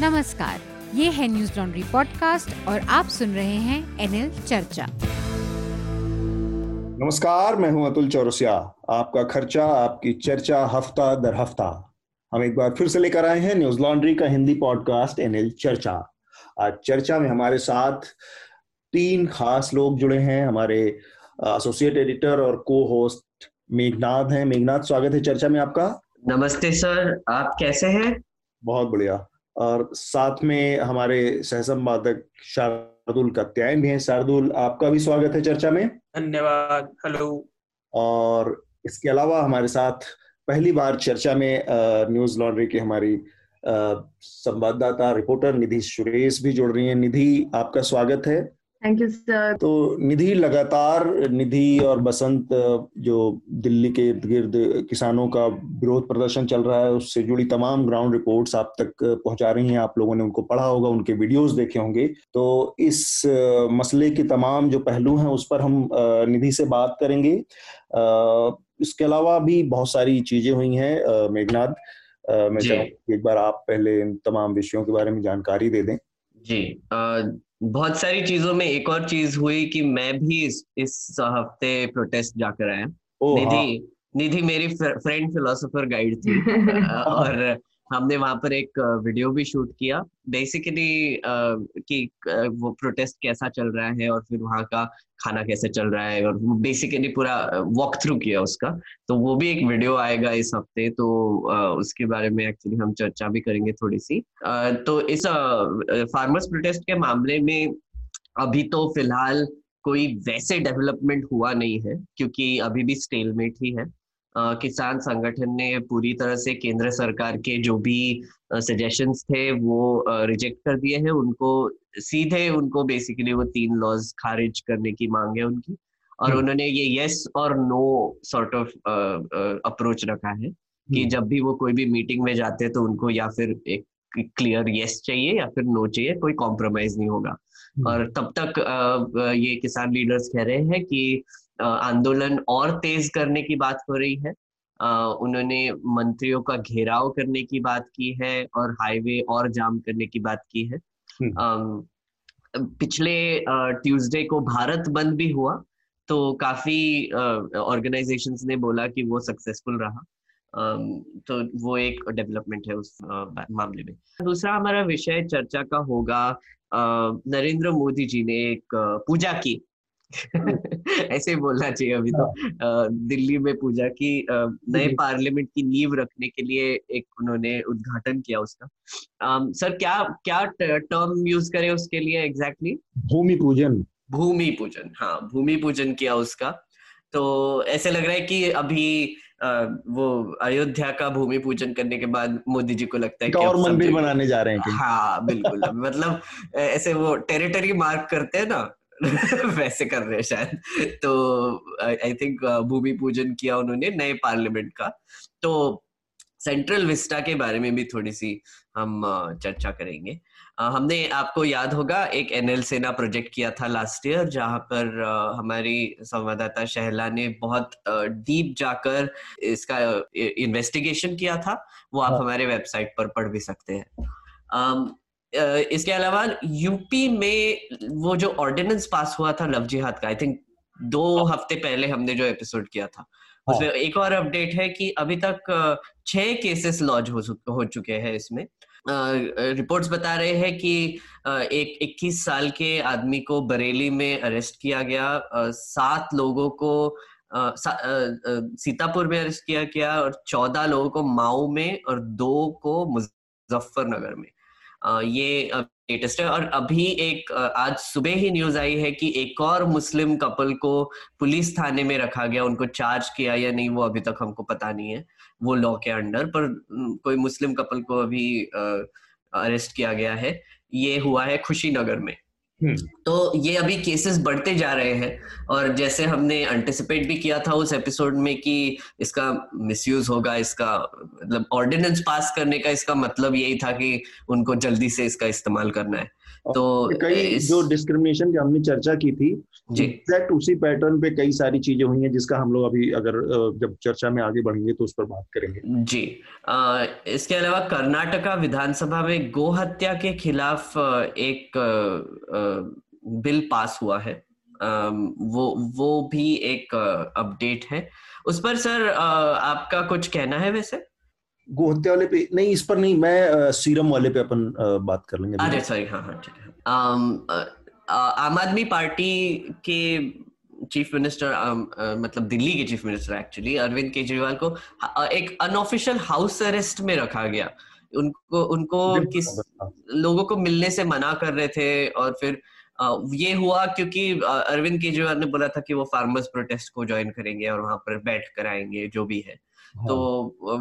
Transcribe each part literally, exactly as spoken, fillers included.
नमस्कार, ये है न्यूज लॉन्ड्री पॉडकास्ट और आप सुन रहे हैं एनएल चर्चा। नमस्कार, मैं हूं अतुल चौरसिया। आपका खर्चा आपकी चर्चा, हफ्ता दर हफ्ता हम एक बार फिर से लेकर आए हैं न्यूज लॉन्ड्री का हिंदी पॉडकास्ट एनएल चर्चा। आज चर्चा में हमारे साथ तीन खास लोग जुड़े हैं। हमारे एसोसिएट एडिटर और को होस्ट मेघनाथ हैं। मेघनाथ, स्वागत है चर्चा में आपका। नमस्ते सर, आप कैसे हैं? बहुत बढ़िया। और साथ में हमारे सहसंपादक शार्दुल कत्यायन भी हैं। शार्दुल, आपका भी स्वागत है चर्चा में। धन्यवाद। हेलो। और इसके अलावा हमारे साथ पहली बार चर्चा में न्यूज लॉन्ड्री की हमारी संवाददाता रिपोर्टर निधि सुरेश भी जुड़ रही हैं। निधि, आपका स्वागत है। Thank you sir. तो निधि लगातार निधि और बसंत जो दिल्ली के इर्द गिर्द किसानों का विरोध प्रदर्शन चल रहा है, उससे जुड़ी तमाम ग्राउंड रिपोर्ट्स आप तक पहुंचा रही हैं। आप लोगों ने उनको पढ़ा होगा, उनके वीडियोस देखे होंगे। तो इस मसले के तमाम जो पहलू हैं उस पर हम निधि से बात करेंगे। इसके अलावा भी बहुत सारी चीजें हुई हैं। मेघनाथ, मैं चाहूंगा एक बार आप पहले इन तमाम विषयों के बारे में जानकारी दे दें। जी, बहुत सारी चीजों में एक और चीज हुई कि मैं भी इस, इस हफ्ते प्रोटेस्ट जाकर आया। निधि निधि मेरी फ्रेंड फिलोसोफर गाइड थी और हमने वहां पर एक वीडियो भी शूट किया बेसिकली कि वो प्रोटेस्ट कैसा चल रहा है और फिर वहाँ का खाना कैसे चल रहा है, और बेसिकली पूरा वॉक थ्रू किया उसका। तो वो भी एक वीडियो आएगा इस हफ्ते, तो उसके बारे में एक्चुअली हम चर्चा भी करेंगे थोड़ी सी। तो इस फार्मर्स प्रोटेस्ट के मामले में अभी तो फिलहाल कोई वैसे डेवलपमेंट हुआ नहीं है क्योंकि अभी भी स्टेलमेट ही है। Uh, किसान संगठन ने पूरी तरह से केंद्र सरकार के जो भी सजेशंस uh, थे वो रिजेक्ट uh, कर दिए हैं। उनको सीधे उनको बेसिकली वो तीन लॉज खारिज करने की मांग है उनकी, और उन्होंने ये येस और नो सॉर्ट ऑफ अप्रोच रखा है कि जब भी वो कोई भी मीटिंग में जाते हैं तो उनको या फिर एक क्लियर येस चाहिए या फिर नो चाहिए, कोई कॉम्प्रोमाइज नहीं होगा। और तब तक uh, ये किसान लीडर्स कह रहे हैं कि आंदोलन और तेज करने की बात हो रही है। उन्होंने मंत्रियों का घेराव करने की बात की है और हाईवे और जाम करने की बात की है। पिछले ट्यूसडे को भारत बंद भी हुआ, तो काफी ऑर्गेनाइजेशंस ने बोला कि वो सक्सेसफुल रहा। तो वो एक डेवलपमेंट है उस मामले में। दूसरा हमारा विषय चर्चा का होगा, नरेंद्र मोदी जी ने एक पूजा की ऐसे बोलना चाहिए अभी तो, दिल्ली में पूजा की, नए पार्लियामेंट की नींव रखने के लिए एक उन्होंने उद्घाटन किया उसका। सर, क्या क्या टर्म यूज करें उसके लिए एग्जैक्टली? भूमि पूजन। भूमि पूजन, हाँ, भूमि पूजन किया उसका। तो ऐसे लग रहा है कि अभी वो अयोध्या का भूमि पूजन करने के बाद मोदी जी को लगता है कि और मंदिर बनाने जा रहे हैं। हाँ बिल्कुल, मतलब ऐसे वो टेरिटरी मार्क करते हैं ना, वैसे कर रहे हैं शायद। तो आई थिंक भूमि पूजन किया उन्होंने नए पार्लियामेंट का। तो सेंट्रल विस्टा के बारे में भी थोड़ी सी हम चर्चा करेंगे। हमने, आपको याद होगा, एक एनएल सेना प्रोजेक्ट किया था लास्ट ईयर, जहां पर हमारी संवाददाता शहला ने बहुत डीप जाकर इसका इन्वेस्टिगेशन किया था। वो आप हमारे वेबसाइट पर पढ़ भी सकते हैं। इसके अलावा यूपी में वो जो ऑर्डिनेंस पास हुआ था लव जिहाद का, आई थिंक दो हफ्ते पहले हमने जो एपिसोड किया था उसमें एक और अपडेट है कि अभी तक छह केसेस लॉन्च हो चुके हैं। इसमें रिपोर्ट्स बता रहे हैं कि एक इक्कीस साल के आदमी को बरेली में अरेस्ट किया गया, सात लोगों को सीतापुर में अरेस्ट किया गया और चौदह लोगों को माऊ में और दो को मुजफ्फरनगर में। ये लेटेस्ट है। और अभी एक आज सुबह ही न्यूज आई है कि एक और मुस्लिम कपल को पुलिस थाने में रखा गया। उनको चार्ज किया या नहीं वो अभी तक हमको पता नहीं है, वो लॉ के अंडर, पर कोई मुस्लिम कपल को अभी अरेस्ट किया गया है। ये हुआ है खुशीनगर में। तो ये अभी केसेस बढ़ते जा रहे हैं, और जैसे हमने एंटिसिपेट भी किया था उस एपिसोड में कि इसका मिसयूज होगा, इसका मतलब ऑर्डिनेंस पास करने का इसका मतलब यही था कि उनको जल्दी से इसका इस्तेमाल करना है। तो कई इस... जो डिस्क्रिमिनेशन की हमने चर्चा की थी एग्जैक्ट उसी पैटर्न पे कई सारी चीजें हुई हैं, जिसका हम लोग अभी अगर जब चर्चा में आगे बढ़ेंगे तो उस पर बात करेंगे। जी आ, इसके अलावा कर्नाटका विधानसभा में गोहत्या के खिलाफ एक बिल पास हुआ है, वो वो भी एक अपडेट है। उस पर सर आपका कुछ कहना है? वैसे गोहत्या वाले पे नहीं, इस पर नहीं, मैं सीरम वाले पे अपन बात कर लेंगे। अरे सॉरी, हाँ हाँ ठीक है। आम आदमी पार्टी के चीफ मिनिस्टर आ, मतलब दिल्ली के chief minister actually Arvind Kejriwal को एक अनऑफिशियल हाउस अरेस्ट में रखा गया। उनको उनको किस लोगों को मिलने से मना कर रहे थे और फिर ये हुआ क्योंकि अरविंद केजरीवाल ने बोला था कि वो फार्मर्स प्रोटेस्ट को ज्वाइन करेंगे और वहां पर बैठ कर आएंगे जो भी है। हाँ। तो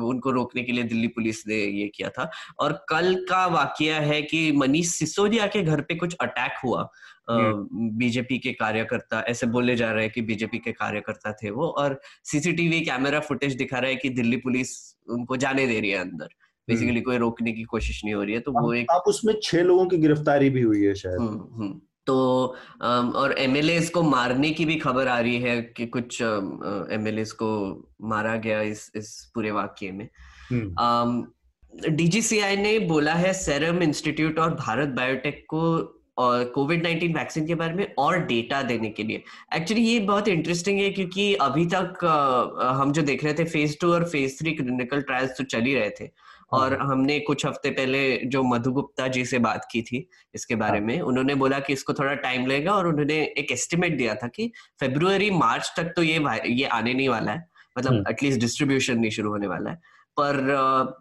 उनको रोकने के लिए दिल्ली पुलिस ने ये किया था। और कल का वाकया है कि मनीष सिसोदिया के घर पे कुछ अटैक हुआ, बीजेपी के कार्यकर्ता, ऐसे बोले जा रहे हैं कि बीजेपी के कार्यकर्ता थे वो, और सीसीटीवी कैमरा फुटेज दिखा रहा है कि दिल्ली पुलिस उनको जाने दे रही है अंदर, बेसिकली कोई रोकने की कोशिश नहीं हो रही है। तो वो एक आप उसमें छह लोगों की गिरफ्तारी भी हुई है शायद। हम्म हम्म तो और एमएलएस को मारने की भी खबर आ रही है कि कुछ एमएलएस को मारा गया इस इस पूरे वाकये में। डीजीसीआई ने बोला है सेरम इंस्टीट्यूट और भारत बायोटेक को और कोविड नाइन्टीन वैक्सीन के बारे में और डेटा देने के लिए। एक्चुअली ये बहुत इंटरेस्टिंग है क्योंकि अभी तक हम जो देख रहे थे फेज टू और फेज थ्री क्लिनिकल ट्रायल्स तो चल ही रहे थे, और हमने कुछ हफ्ते पहले जो मधु गुप्ता जी से बात की थी इसके बारे में, उन्होंने बोला कि इसको थोड़ा टाइम लगेगा और उन्होंने एक एस्टिमेट दिया था कि फरवरी मार्च तक तो ये ये आने नहीं वाला है, मतलब एटलीस्ट डिस्ट्रीब्यूशन नहीं शुरू होने वाला है। पर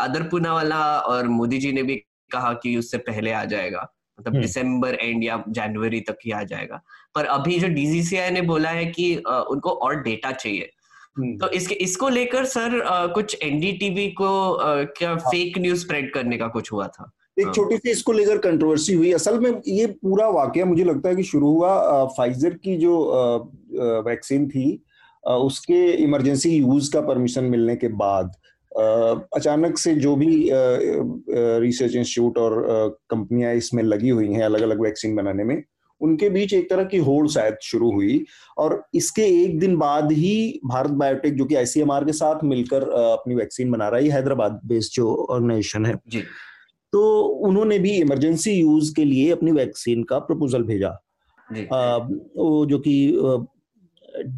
आदर पूनावाला और मोदी जी ने भी कहा कि उससे पहले आ जाएगा, मतलब दिसंबर एंड या जनवरी तक ही आ जाएगा। पर अभी जो डीजीसीआई ने बोला है कि उनको और डेटा चाहिए, तो इसके इसको लेकर सर आ, कुछ एनडीटीवी को आ, क्या हाँ। फेक न्यूज स्प्रेड करने का कुछ हुआ था, एक छोटी सी इसको लेकर कंट्रोवर्सी हुई। असल में ये पूरा वाकया मुझे लगता है कि शुरू हुआ फाइजर की जो आ, वैक्सीन थी आ, उसके इमरजेंसी यूज का परमिशन मिलने के बाद आ, अचानक से जो भी रिसर्च इंस्टीट्यूट और कंपनियां इसमें लगी हुई हैं अलग अलग वैक्सीन बनाने में, उनके बीच एक तरह की होड़ शायद शुरू हुई। और इसके एक दिन बाद ही भारत बायोटेक जो कि आईसीएमआर के साथ मिलकर अपनी वैक्सीन बना रहा है, हैदराबाद बेस्ड जो ऑर्गेनाइजेशन है, जी। तो उन्होंने भी इमरजेंसी यूज के लिए अपनी वैक्सीन का प्रपोजल भेजा, आ, वो जो कि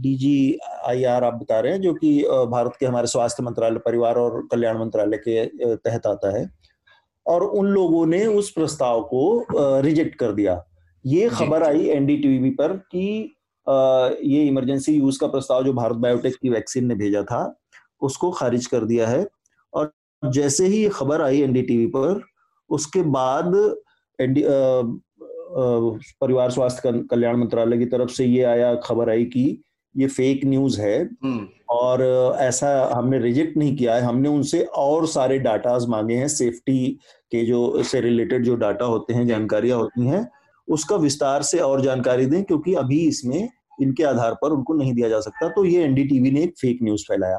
डीजीआईआर आप बता रहे हैं, जो कि भारत के हमारे स्वास्थ्य मंत्रालय, परिवार और कल्याण मंत्रालय के तहत आता है, और उन लोगों ने उस प्रस्ताव को रिजेक्ट कर दिया। ये खबर आई एनडीटीवी पर कि ये इमरजेंसी यूज का प्रस्ताव जो भारत बायोटेक की वैक्सीन ने भेजा था उसको खारिज कर दिया है। और जैसे ही ये खबर आई एनडीटीवी पर, उसके बाद परिवार स्वास्थ्य कल्याण मंत्रालय की तरफ से ये आया, खबर आई कि ये फेक न्यूज है और ऐसा हमने रिजेक्ट नहीं किया है, हमने उनसे और सारे डाटाज मांगे हैं, सेफ्टी के जो से रिलेटेड जो डाटा होते हैं, जानकारियां होती हैं, उसका विस्तार से और जानकारी दें, क्योंकि अभी इसमें इनके आधार पर उनको नहीं दिया जा सकता। तो ये एनडीटीवी ने एक फेक न्यूज फैलाया।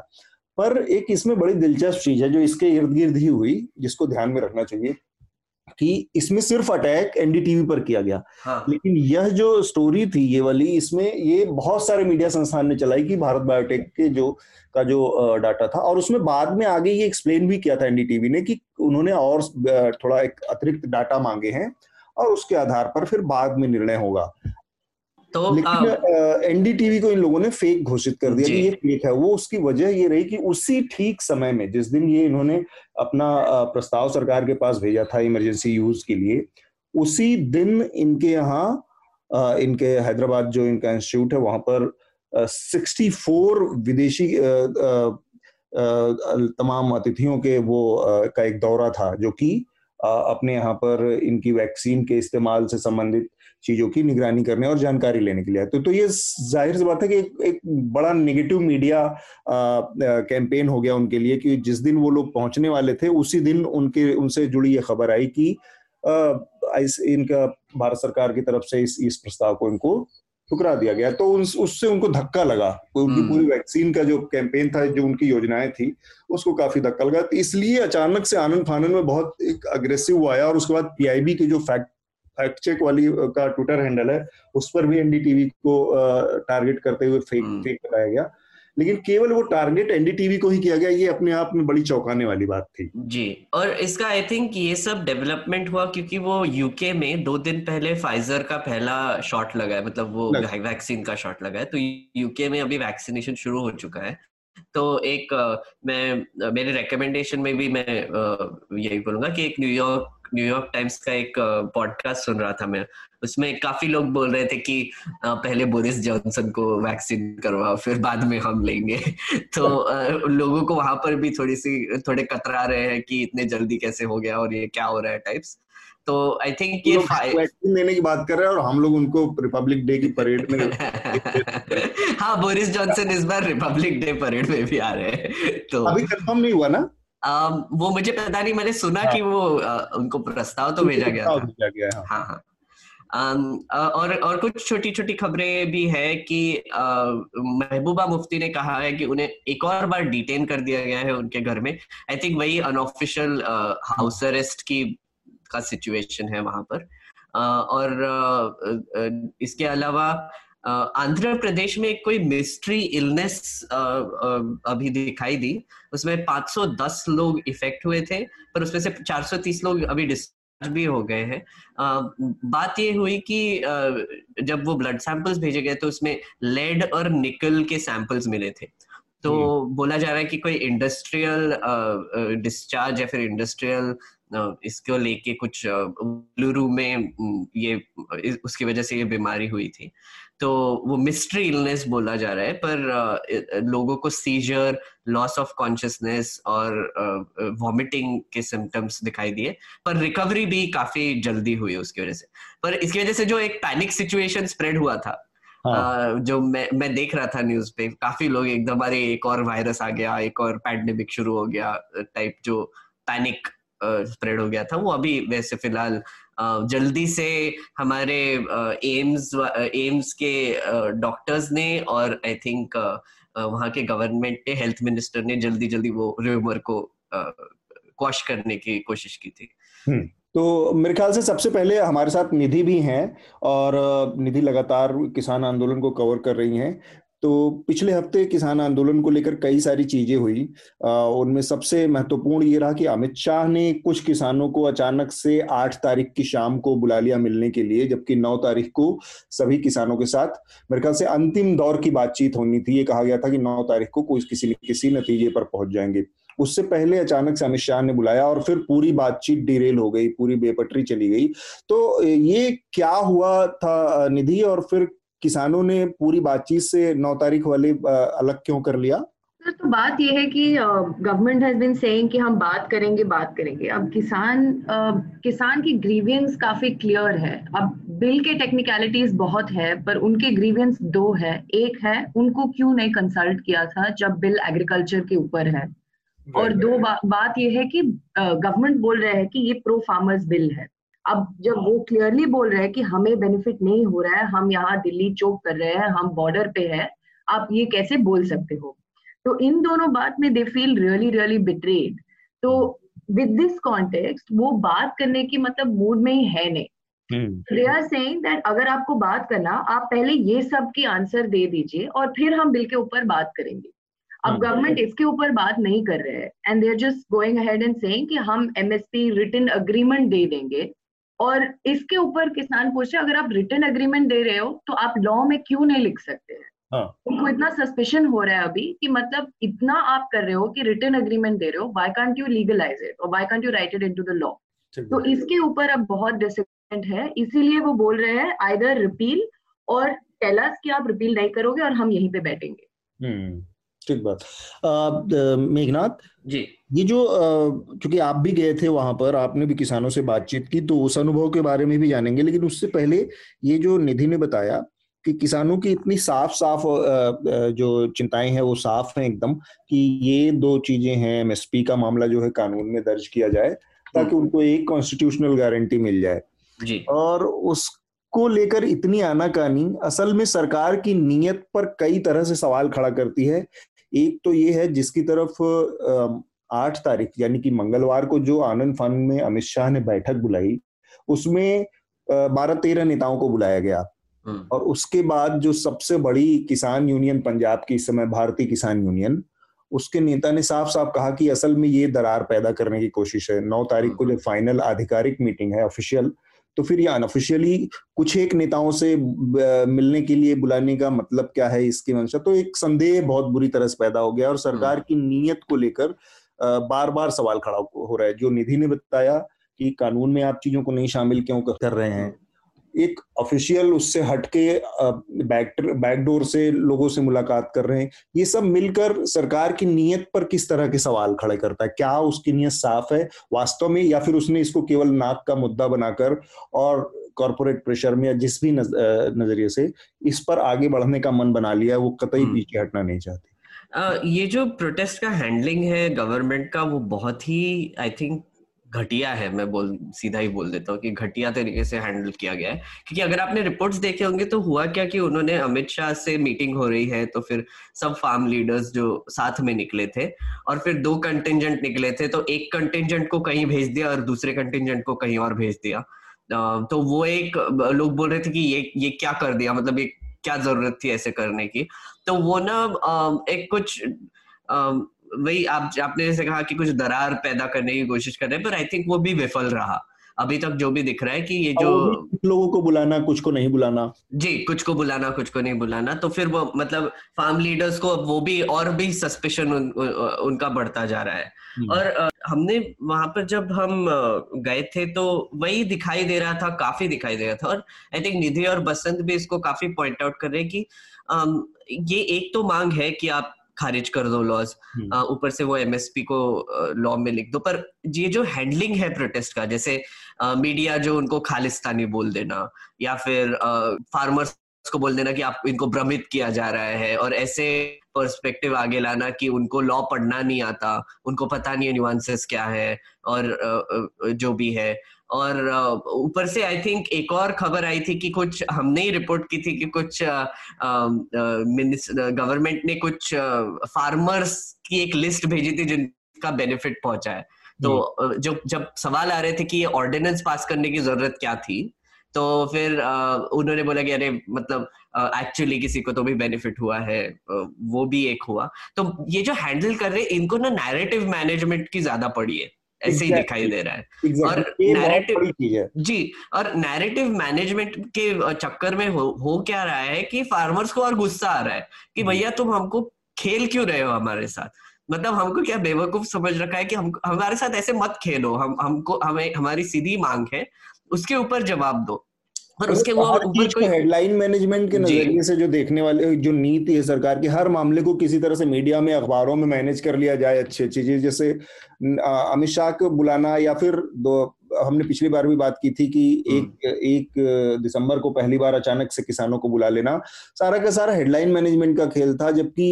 पर एक इसमें बड़ी दिलचस्प चीज है जो इसके इर्द गिर्द ही हुई, जिसको ध्यान में रखना चाहिए कि इसमें सिर्फ अटैक एनडीटीवी पर किया गया, हाँ। लेकिन यह जो स्टोरी थी ये वाली, इसमें ये बहुत सारे मीडिया संस्थान ने चलाई कि भारत बायोटेक के जो का जो डाटा था, और उसमें बाद में आगे ये एक्सप्लेन भी किया था एनडीटीवी ने कि उन्होंने और थोड़ा एक अतिरिक्त डाटा मांगे हैं और उसके आधार पर फिर बाद में निर्णय होगा। तो लेकिन एनडीटीवी को इन लोगों ने फेक घोषित कर दिया कि ये फेक है। वो उसकी वजह ये रही कि उसी ठीक समय में जिस दिन ये इन्होंने अपना प्रस्ताव सरकार के पास भेजा था इमरजेंसी यूज के लिए, उसी दिन इनके यहाँ इनके हैदराबाद जो इनका इंस्टीट्यूट है वहां पर चौंसठ विदेशी तमाम अतिथियों के वो का एक दौरा था, जो कि अपने यहाँ पर इनकी वैक्सीन के इस्तेमाल से संबंधित चीजों की निगरानी करने और जानकारी लेने के लिए। तो तो ये जाहिर सी बात है कि एक, एक बड़ा नेगेटिव मीडिया कैंपेन हो गया उनके लिए कि जिस दिन वो लोग पहुंचने वाले थे उसी दिन उनके उनसे जुड़ी ये खबर आई कि आ, इस, इनका भारत सरकार की तरफ से इस इस प्रस्ताव को इनको ठुकरा दिया गया। तो उन, उससे उनको धक्का लगा, उनकी पूरी वैक्सीन का जो कैंपेन था, जो उनकी योजनाएं थी, उसको काफी धक्का लगा। तो इसलिए अचानक से आनन फानन में बहुत एक अग्रेसिव हुआ है। और उसके बाद पीआईबी के जो फैक्ट फैक्ट चेक वाली का ट्विटर हैंडल है, उस पर भी एनडीटीवी को टारगेट करते हुए फेक फेक बताया गया, लेकिन केवल वो टारगेट एनडीटीवी को ही किया गया, ये अपने आप में बड़ी चौंकाने वाली बात थी जी। और इसका आई थिंक ये सब डेवलपमेंट हुआ क्योंकि वो यूके में दो दिन पहले फाइजर का पहला शॉट लगा है, मतलब वो वैक्सीन का शॉट लगा है, तो यूके में अभी वैक्सीनेशन शुरू हो चुका है। तो एक मैं मेरे रिकमेंडेशन में भी मैं यही बोलूंगा कि एक न्यूयॉर्क न्यूयॉर्क टाइम्स का एक पॉडकास्ट सुन रहा था मैं, उसमें काफी लोग बोल रहे थे कि पहले बोरिस जॉनसन को वैक्सीन करवाओ फिर बाद में हम लेंगे तो लोगों को वहां पर भी थोड़ी सी थोड़े कतरा रहे हैं कि इतने जल्दी कैसे हो गया और ये क्या हो रहा है टाइप्स। तो आई थिंक ये वैक्सीन लेने की बात कर रहे हैं और हम लोग उनको रिपब्लिक डे की परेड में हाँ, बोरिस जॉनसन इस बार रिपब्लिक डे परेड में भी आ रहे हैं, तो अभी कंफर्म नहीं हुआ ना। Uh, वो मुझे पता नहीं, मैंने सुना हाँ। कि वो uh, उनको प्रस्ताव तो भेजा गया था भेजा गया हाँ हाँ, हाँ। uh, और और कुछ छोटी छोटी खबरें भी है कि uh, महबूबा मुफ्ती ने कहा है कि उन्हें एक और बार डिटेन कर दिया गया है उनके घर में। आई थिंक वही अनऑफिशियल हाउस अरेस्ट की का सिचुएशन है वहां पर। uh, और uh, uh, इसके अलावा uh, आंध्र प्रदेश में कोई मिस्ट्री इलनेस uh, uh, अभी दिखाई दी, उसमें पाँच सौ दस लोग इफेक्ट हुए थे पर उसमें से चार सौ तीस लोग अभी डिस्चार्ज भी हो गए हैं। बात ये हुई कि जब वो ब्लड सैंपल्स भेजे गए तो उसमें लेड और निकल के सैंपल्स मिले थे, तो बोला जा रहा है कि कोई इंडस्ट्रियल डिस्चार्ज या फिर इंडस्ट्रियल इसको लेके कुछ लुरू में ये उसकी वजह से ये बीमारी हुई थी, तो वो मिस्ट्री इलनेस बोला जा रहा है। पर लोगों को सीजर, लॉस ऑफ कॉन्शियसनेस और वॉमिटिंग के सिम्टम्स दिखाई दिए, पर रिकवरी भी काफी जल्दी हुई उसकी वजह से। पर इसकी वजह से जो एक पैनिक सिचुएशन स्प्रेड हुआ था हाँ। जो मैं मैं देख रहा था न्यूज पे, काफी लोग एकदम अरे एक और वायरस आ गया, एक और पैंडेमिक शुरू हो गया टाइप जो पैनिक स्प्रेड हो गया था, वो अभी वैसे फिलहाल जल्दी से हमारे एम्स एम्स के डॉक्टर्स ने और आई थिंक वहाँ के गवर्नमेंट के हेल्थ मिनिस्टर ने जल्दी जल्दी वो रूमर को क्वॉश करने की कोशिश की थी। तो मेरे ख्याल से सबसे पहले हमारे साथ निधि भी हैं और निधि लगातार किसान आंदोलन को कवर कर रही हैं। तो पिछले हफ्ते किसान आंदोलन को लेकर कई सारी चीजें हुई, उनमें सबसे महत्वपूर्ण ये रहा कि अमित शाह ने कुछ किसानों को अचानक से आठ तारीख की शाम को बुला लिया मिलने के लिए, जबकि नौ तारीख को सभी किसानों के साथ मेरे ख्याल से अंतिम दौर की बातचीत होनी थी। ये कहा गया था कि नौ तारीख को कोई किसी न किसी नतीजे पर पहुंच जाएंगे, उससे पहले अचानक से अमित शाह ने बुलाया और फिर पूरी बातचीत डिरेल हो गई, पूरी बेपटरी चली गई। तो ये क्या हुआ था निधि, और फिर किसानों ने पूरी बातचीत से नौ तारीख वाले अलग क्यों कर लिया? तो बात यह है कि गवर्नमेंट हैज बीन सेइंग कि हम बात करेंगे बात करेंगे। अब किसान uh, किसान की ग्रीवियंस काफी क्लियर है। अब बिल के टेक्निकलिटीज बहुत है पर उनके ग्रीवियंस दो है। एक है उनको क्यों नहीं कंसल्ट किया था जब बिल एग्रीकल्चर के ऊपर है, और दो बा, बात यह है कि गवर्नमेंट uh, बोल रहे हैं कि ये प्रो फार्मर्स बिल है। अब जब वो क्लियरली बोल रहे हैं कि हमें बेनिफिट नहीं हो रहा है, हम यहाँ दिल्ली चोक कर रहे हैं, हम बॉर्डर पे है, आप ये कैसे बोल सकते हो? तो इन दोनों बात में they feel really really betrayed. तो विद दिस कॉन्टेक्स्ट वो बात करने की मतलब मूड में ही है नहीं। दे आर सेइंग दैट अगर आपको बात करना, आप पहले ये सब की आंसर दे दीजिए और फिर हम बिल के ऊपर बात करेंगे। अब गवर्नमेंट इसके ऊपर बात नहीं कर रहे हैं and they are just going ahead and saying कि हम एमएसपी रिटन अग्रीमेंट दे देंगे। और इसके ऊपर किसान पूछे अगर आप रिटन एग्रीमेंट दे रहे हो तो आप लॉ में क्यों नहीं लिख सकते हैं? उनको इतना सस्पेशन हो रहा है अभी कि मतलब इतना आप कर रहे हो कि रिटन एग्रीमेंट दे रहे हो, why can't you legalise it और why can't you write it into the law? तो इसके ऊपर अब बहुत डिसएग्रीमेंट है, इसीलिए वो बोल रहे हैं आइदर रिपील और टेल अस कि आप रिपील नहीं करोगे और हम यहीं पे बैठेंगे। हम्म, ठीक बात। मेघनाथ जी, ये जो क्योंकि आप भी गए थे वहां पर, आपने भी किसानों से बातचीत की, तो उस अनुभव के बारे में भी जानेंगे, लेकिन उससे पहले ये जो निधि ने बताया कि किसानों की इतनी साफ साफ जो चिंताएं हैं वो साफ हैं एकदम कि ये दो चीजें हैं, एमएसपी का मामला जो है कानून में दर्ज किया जाए ताकि उनको एक कॉन्स्टिट्यूशनल गारंटी मिल जाए जी। और उस को लेकर इतनी आनाकानी असल में सरकार की नीयत पर कई तरह से सवाल खड़ा करती है। एक तो ये है जिसकी तरफ आठ तारीख यानी कि मंगलवार को जो आनंद फान में अमित शाह ने बैठक बुलाई, उसमें बारह तेरह नेताओं को बुलाया गया और उसके बाद जो सबसे बड़ी किसान यूनियन पंजाब की इस समय भारतीय किसान यूनियन, उसके नेता ने साफ साफ कहा कि असल में ये दरार पैदा करने की कोशिश है। नौ तारीख को जब फाइनल आधिकारिक मीटिंग है ऑफिशियल, तो फिर ये अनऑफिशियली कुछ एक नेताओं से मिलने के लिए बुलाने का मतलब क्या है इसकी मंशा, तो एक संदेह बहुत बुरी तरह से पैदा हो गया और सरकार की नीयत को लेकर बार बार सवाल खड़ा हो रहा है। जो निधि ने बताया कि कानून में आप चीजों को नहीं शामिल क्यों कर रहे हैं, एक ऑफिशियल उससे हटके बैक बैकडोर से लोगों से मुलाकात कर रहे हैं, ये सब मिलकर सरकार की नीयत पर किस तरह के सवाल खड़े करता है। क्या उसकी नीयत साफ है वास्तव में, या फिर उसने इसको केवल नाक का मुद्दा बनाकर और कॉर्पोरेट प्रेशर में या जिस भी नजरिए से इस पर आगे बढ़ने का मन बना लिया है, वो कतई पीछे हटना नहीं चाहती। uh, ये जो प्रोटेस्ट का हैंडलिंग है गवर्नमेंट का, वो बहुत ही आई थिंक घटिया है। मैं बोल सीधा ही बोल देता हूँ कि घटिया तरीके से हैंडल किया गया है, क्योंकि अगर आपने रिपोर्ट्स देखे होंगे तो हुआ क्या कि उन्होंने अमित शाह से मीटिंग हो रही है तो फिर सब फार्म लीडर्स जो साथ में निकले थे और फिर दो कंटिजेंट निकले थे, तो एक कंटिजेंट को कहीं भेज दिया और दूसरे कंटिजेंट को कहीं और भेज दिया। तो वो एक लोग बोल रहे थे कि ये ये क्या कर दिया, मतलब ये क्या जरूरत थी ऐसे करने की। तो वो ना एक कुछ वही आप आपने जैसे कहा कि कुछ दरार पैदा करने की कोशिश कर रहे हैं, पर आई थिंक वो भी विफल रहा। अभी तक जो भी दिख रहा है कि ये जो लोगों को बुलाना, कुछ को नहीं बुलाना, जी कुछ को बुलाना कुछ को नहीं बुलाना, तो फिर वो मतलब फार्म लीडर्स को वो भी और भी सस्पेशन उन, उन, उनका बढ़ता जा रहा है। और हमने वहां पर जब हम गए थे तो वही दिखाई दे रहा था, काफी दिखाई दे रहा था। और आई थिंक निधि और बसंत भी इसको काफी पॉइंट आउट कर रहे हैं कि ये एक तो मांग है कि आप खारिज कर दो लॉज, ऊपर से वो एमएसपी को लॉ में लिख दो, पर ये जो हैंडलिंग है प्रोटेस्ट का, जैसे मीडिया जो उनको खालिस्तानी बोल देना या फिर फार्मर्स को बोल देना कि आप इनको भ्रमित किया जा रहा है, और ऐसे पर्सपेक्टिव आगे लाना कि उनको लॉ पढ़ना नहीं आता, उनको पता नहीं है न्यूएंसेस क्या है और जो भी है। और ऊपर से आई थिंक एक और खबर आई थी कि कुछ हमने ही रिपोर्ट की थी कि कुछ गवर्नमेंट ने कुछ फार्मर्स की एक लिस्ट भेजी थी जिनका बेनिफिट पहुंचा है। तो जो जब सवाल आ रहे थे कि ये ऑर्डिनेंस पास करने की जरूरत क्या थी, तो फिर आ, उन्होंने बोला कि अरे मतलब एक्चुअली किसी को तो भी बेनिफिट हुआ है, वो भी एक हुआ। तो ये जो हैंडल कर रहे इनको ना नैरेटिव मैनेजमेंट की ज्यादा पड़ी है, ऐसे exactly. ही दिखाई दे रहा है exactly. और नैरेटिव जी और नैरेटिव मैनेजमेंट के चक्कर में हो, हो क्या रहा है कि फार्मर्स को और गुस्सा आ रहा है कि भैया तुम हमको खेल क्यों रहे हो हमारे साथ, मतलब हमको क्या बेवकूफ समझ रखा है कि हम हमारे साथ ऐसे मत खेलो, हम हमको हमें हमारी सीधी मांग है, उसके ऊपर जवाब दो। और उसके ऊपर हेडलाइन मैनेजमेंट के नजरिए से जो देखने वाले जो नीति है सरकार की, हर मामले को किसी तरह से मीडिया में अखबारों में मैनेज कर लिया जाए। अच्छी अच्छी चीज जैसे अमित शाह को बुलाना, या फिर दो हमने पिछली बार भी बात की थी कि एक एक दिसंबर को पहली बार अचानक से किसानों को बुला लेना, सारा का सारा हेडलाइन मैनेजमेंट का खेल था, जबकि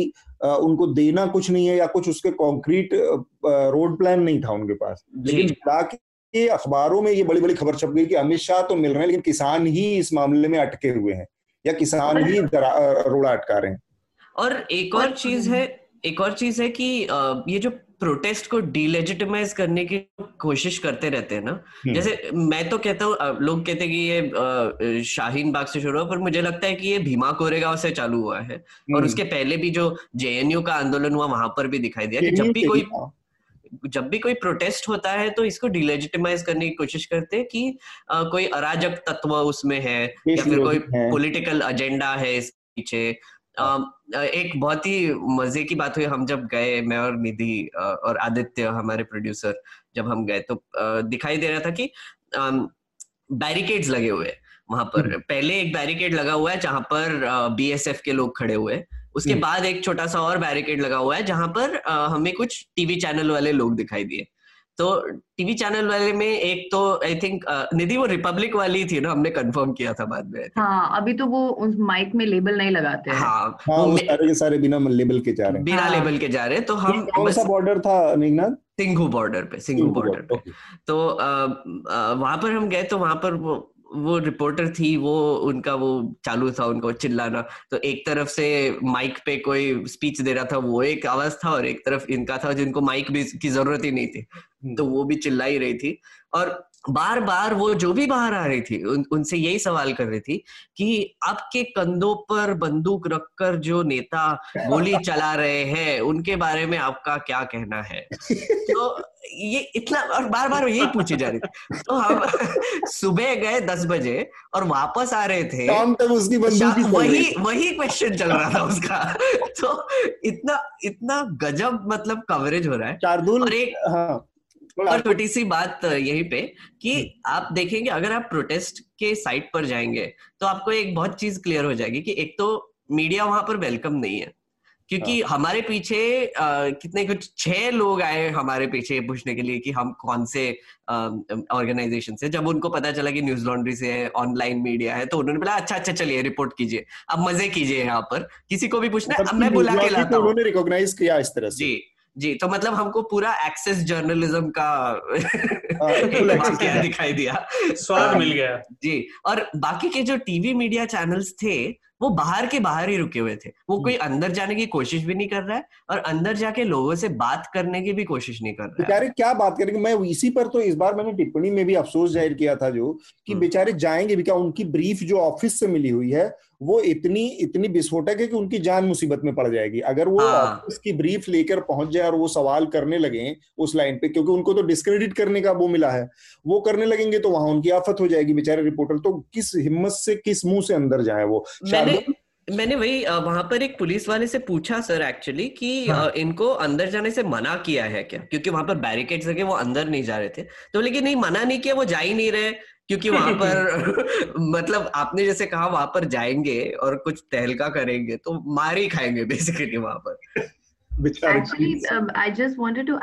उनको देना कुछ नहीं है या कुछ उसके कॉन्क्रीट रोड प्लान नहीं था उनके पास। लेकिन ये अखबारों में ये बड़ी बड़ी खबर छप गई कि अमित शाह तो मिल रहे हैं लेकिन किसान ही इस मामले में अटके हुए हैं या किसान ही रोड़ा अटका रहे हैं। और एक और चीज है एक और चीज है कि ये जो प्रोटेस्ट को डिलेजिटिमाइज करने की कोशिश करते रहते हैं ना, जैसे मैं तो कहता हूँ, लोग कहते हैं कि ये शाहीनबाग से शुरू हुआ, पर मुझे लगता है कि ये भीमा कोरेगांव से चालू हुआ है। और उसके पहले भी जो जेएनयू का आंदोलन हुआ वहां पर भी दिखाई दिया कि जब भी कोई जब भी कोई प्रोटेस्ट होता है तो इसको डिलेजिटिमाइज करने की कोशिश करते हैं कि आ, कोई अराजक तत्व उसमें है या फिर कोई पॉलिटिकल एजेंडा है इस पीछे। आ, एक बहुत ही मजे की बात हुई, हम जब गए, मैं और निधि और आदित्य हमारे प्रोड्यूसर, जब हम गए तो आ, दिखाई दे रहा था कि बैरिकेड्स लगे हुए हैं वहां पर। पहले एक बैरिकेड लगा हुआ है जहां पर बीएसएफ के लोग खड़े हुए, उसके बाद एक छोटा सा और बैरिकेड लगा हुआ है जहां पर आ, हमें कुछ टीवी चैनल वाले लोग दिखाई दिए। तो टीवी चैनल वाले में एक तो आई थिंक निधि वो रिपब्लिक वाली थी ना, हमने कंफर्म किया था बाद में। हाँ, अभी तो वो उस माइक में लेबल नहीं लगाते हैं। हाँ, हाँ, वो सारे के सारे बिना लेबल के जा रहे हैं, बिना हाँ, लेबल के जा रहे हैं। तो हम कौन सा बॉर्डर था मेघनाथ? सिंघू बॉर्डर पे, सिंघू बॉर्डर पे। तो वहां पर हम गए तो वहां पर वो वो रिपोर्टर थी, वो उनका वो चालू था, उनको चिल्लाना। तो एक तरफ से माइक पे कोई स्पीच दे रहा था, वो एक आवाज था, और एक तरफ इनका था जिनको माइक भी की जरूरत ही नहीं थी। तो वो भी चिल्ला ही रही थी और बार बार वो जो भी बाहर आ रही थी उन, उनसे यही सवाल कर रही थी कि आपके कंधों पर बंदूक रखकर जो नेता गोली चला रहे हैं उनके बारे में आपका क्या कहना है। तो ये इतना और बार बार यही पूछी जा रही थी। तो हम सुबह गए दस बजे और वापस आ रहे थे शाम तक उसकी बंदूक वही वही क्वेश्चन चल रहा था उसका। तो इतना इतना गजब मतलब कवरेज हो रहा है शार्दुल। और एक हाँ। और छोटी सी बात यहीं पे कि आप देखेंगे अगर आप प्रोटेस्ट के साइट पर जाएंगे तो आपको एक बहुत चीज क्लियर हो जाएगी कि एक तो मीडिया वहां पर वेलकम नहीं है क्योंकि हमारे पीछे आ, कितने कुछ छह लोग आए हमारे पीछे पूछने के लिए कि हम कौन से ऑर्गेनाइजेशन से। जब उनको पता चला कि न्यूज लॉन्ड्री से है ऑनलाइन मीडिया है तो उन्होंने बोला अच्छा अच्छा चलिए रिपोर्ट कीजिए अब मजे कीजिए यहाँ पर किसी को भी पूछना है अब मैं बुला के लाता हूँ। उन्होंने रिकॉग्नाइज किया इस तरह से जी जी। तो मतलब हमको पूरा एक्सेस जर्नलिज्म का वाकया दिखाई दिया, स्वाद मिल गया जी। और बाकी के जो टीवी मीडिया चैनल्स थे वो बाहर के बाहर ही रुके हुए थे, वो कोई अंदर जाने की कोशिश भी नहीं कर रहा है और अंदर जाके लोगों से बात करने की भी कोशिश नहीं कर रहा है। बेचारे क्या बात करेंगे। मैं इसी पर तो इस बार मैंने टिप्पणी में भी अफसोस जाहिर किया था जो कि बेचारे जाएंगे भी क्या, उनकी ब्रीफ जो ऑफिस से मिली हुई है वो इतनी इतनी विस्फोटक है कि उनकी जान मुसीबत में पड़ जाएगी अगर वो ऑफिस की ब्रीफ लेकर पहुंच जाए और वो सवाल करने लगे उस लाइन पे, क्योंकि उनको तो डिस्क्रेडिट करने का वो मिला है, वो करने लगेंगे तो वहां उनकी आफत हो जाएगी। बेचारे रिपोर्टर तो किस हिम्मत से किस मुंह से अंदर जाए वो। मैंने, मैंने वही वहां पर एक पुलिस वाले से पूछा सर एक्चुअली कि हाँ। इनको अंदर जाने से मना किया है क्या क्योंकि वहां पर बैरिकेड्स लगे वो अंदर नहीं जा रहे थे। तो लेकिन नहीं मना नहीं किया, वो जा ही नहीं रहे क्योंकि वहां पर मतलब आपने जैसे कहा वहां पर जाएंगे और कुछ तहलका करेंगे तो मार ही खाएंगे बेसिकली वहां पर। Actually I just wanted to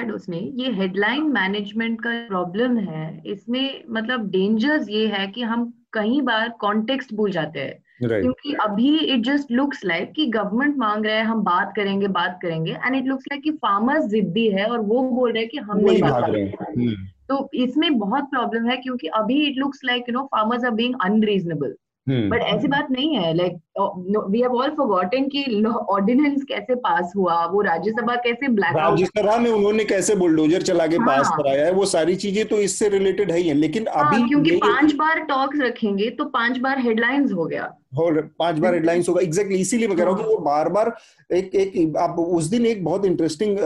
add उसमें ये हेडलाइन मैनेजमेंट का प्रॉब्लम है। इसमें मतलब डेंजर्स ये है कि हम कई बार कॉन्टेक्स्ट भूल जाते हैं Right. क्योंकि अभी इट जस्ट लुक्स लाइक कि गवर्नमेंट मांग रहे हैं हम बात करेंगे बात करेंगे एंड इट लुक्स लाइक कि फार्मर्स जिद्दी है और वो बोल रहे हैं कि हम नहीं बात करेंगे। तो इसमें बहुत प्रॉब्लम है क्योंकि अभी it looks like you know farmers are being unreasonable but ऐसी बात नहीं है। Like we have all forgotten कि ऑर्डिनेंस कैसे पास हुआ, वो राज्यसभा कैसे ब्लैक राज्यसभा में उन्होंने कैसे बुलडोजर चला के हाँ, पास कराया है, वो सारी चीजें तो इससे रिलेटेड है ही है। लेकिन हाँ, अभी क्योंकि पांच बार टॉक्स रखेंगे तो पांच बार हेडलाइंस हो गया और पांच बार हेडलाइंस होगा। एग्जैक्टली इसीलिए मैं कह रहा हूँ कि वो बार बार एक एक आप उस दिन एक बहुत इंटरेस्टिंग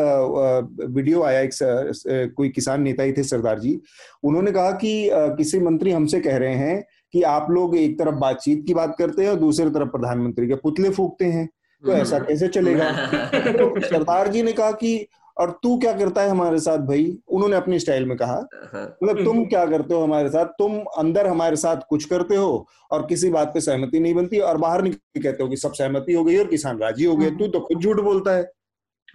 वीडियो आया, एक कोई किसान नेता ही थे सरदार जी, उन्होंने कहा कि किसी मंत्री हमसे कह रहे हैं कि आप लोग एक तरफ बातचीत की बात करते हैं और दूसरी तरफ प्रधानमंत्री के पुतले फूकते हैं तो ऐसा कैसे चलेगा। तो सरदार जी ने कहा कि और तू क्या करता है हमारे साथ भाई, उन्होंने अपने स्टाइल में कहा मतलब तुम क्या करते हो हमारे साथ, तुम अंदर हमारे साथ कुछ करते हो और किसी बात पे सहमति नहीं बनती और बाहर निकल कहते हो कि सब सहमति हो गई और किसान राजी हो गए, तू तो खुद झूठ बोलता है।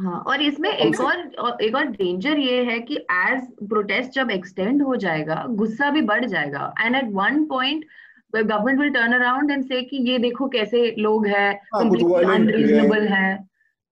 हाँ, और इसमें एक और एक और डेंजर ये है कि एज प्रोटेस्ट जब एक्सटेंड हो जाएगा गुस्सा भी बढ़ जाएगा and at one point government will turn around and say कि ये देखो कैसे लोग हैं अनरीजनेबल है,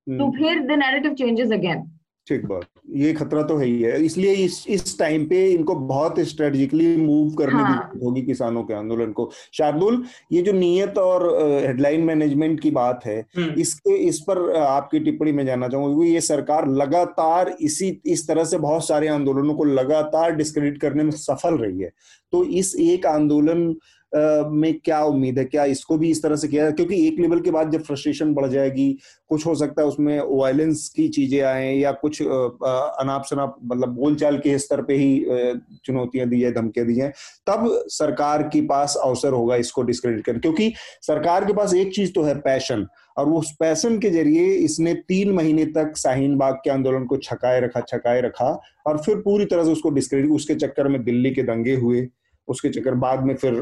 तो फिर द नैरेटिव चेंजेस अगेन। ठीक बात, ये खतरा तो है ही है। इसलिए इस इस टाइम पे इनको बहुत स्ट्रेटेजिकली मूव करने हाँ। की होगी किसानों के आंदोलन को। शार्दुल, ये जो नीयत और हेडलाइन मैनेजमेंट की बात है इसके इस पर आपकी टिप्पणी में जानना चाहूंगा क्योंकि ये सरकार लगातार इसी इस तरह से बहुत सारे आंदोलनों को लगातार डिस्क्रेडिट करने में सफल रही है, तो इस एक आंदोलन Uh, में क्या उम्मीद है, क्या इसको भी इस तरह से किया क्योंकि एक लेवल के बाद जब फ्रस्ट्रेशन बढ़ जाएगी कुछ हो सकता है उसमें वायलेंस की चीजें आए या कुछ अनाप शनाप मतलब बोलचाल के स्तर पे ही चुनौतियां दी जाए धमकियां दी जाए, तब सरकार के पास अवसर होगा इसको डिस्क्रेडिट करने, क्योंकि सरकार के पास एक चीज तो है पैशन और उस पैशन के जरिए इसने तीन महीने तक शाहीनबाग के आंदोलन को छकाए रखा छकाए रखा और फिर पूरी तरह से उसको डिस्क्रेडिट। उसके चक्कर में दिल्ली के दंगे हुए, उसके चक्कर बाद में फिर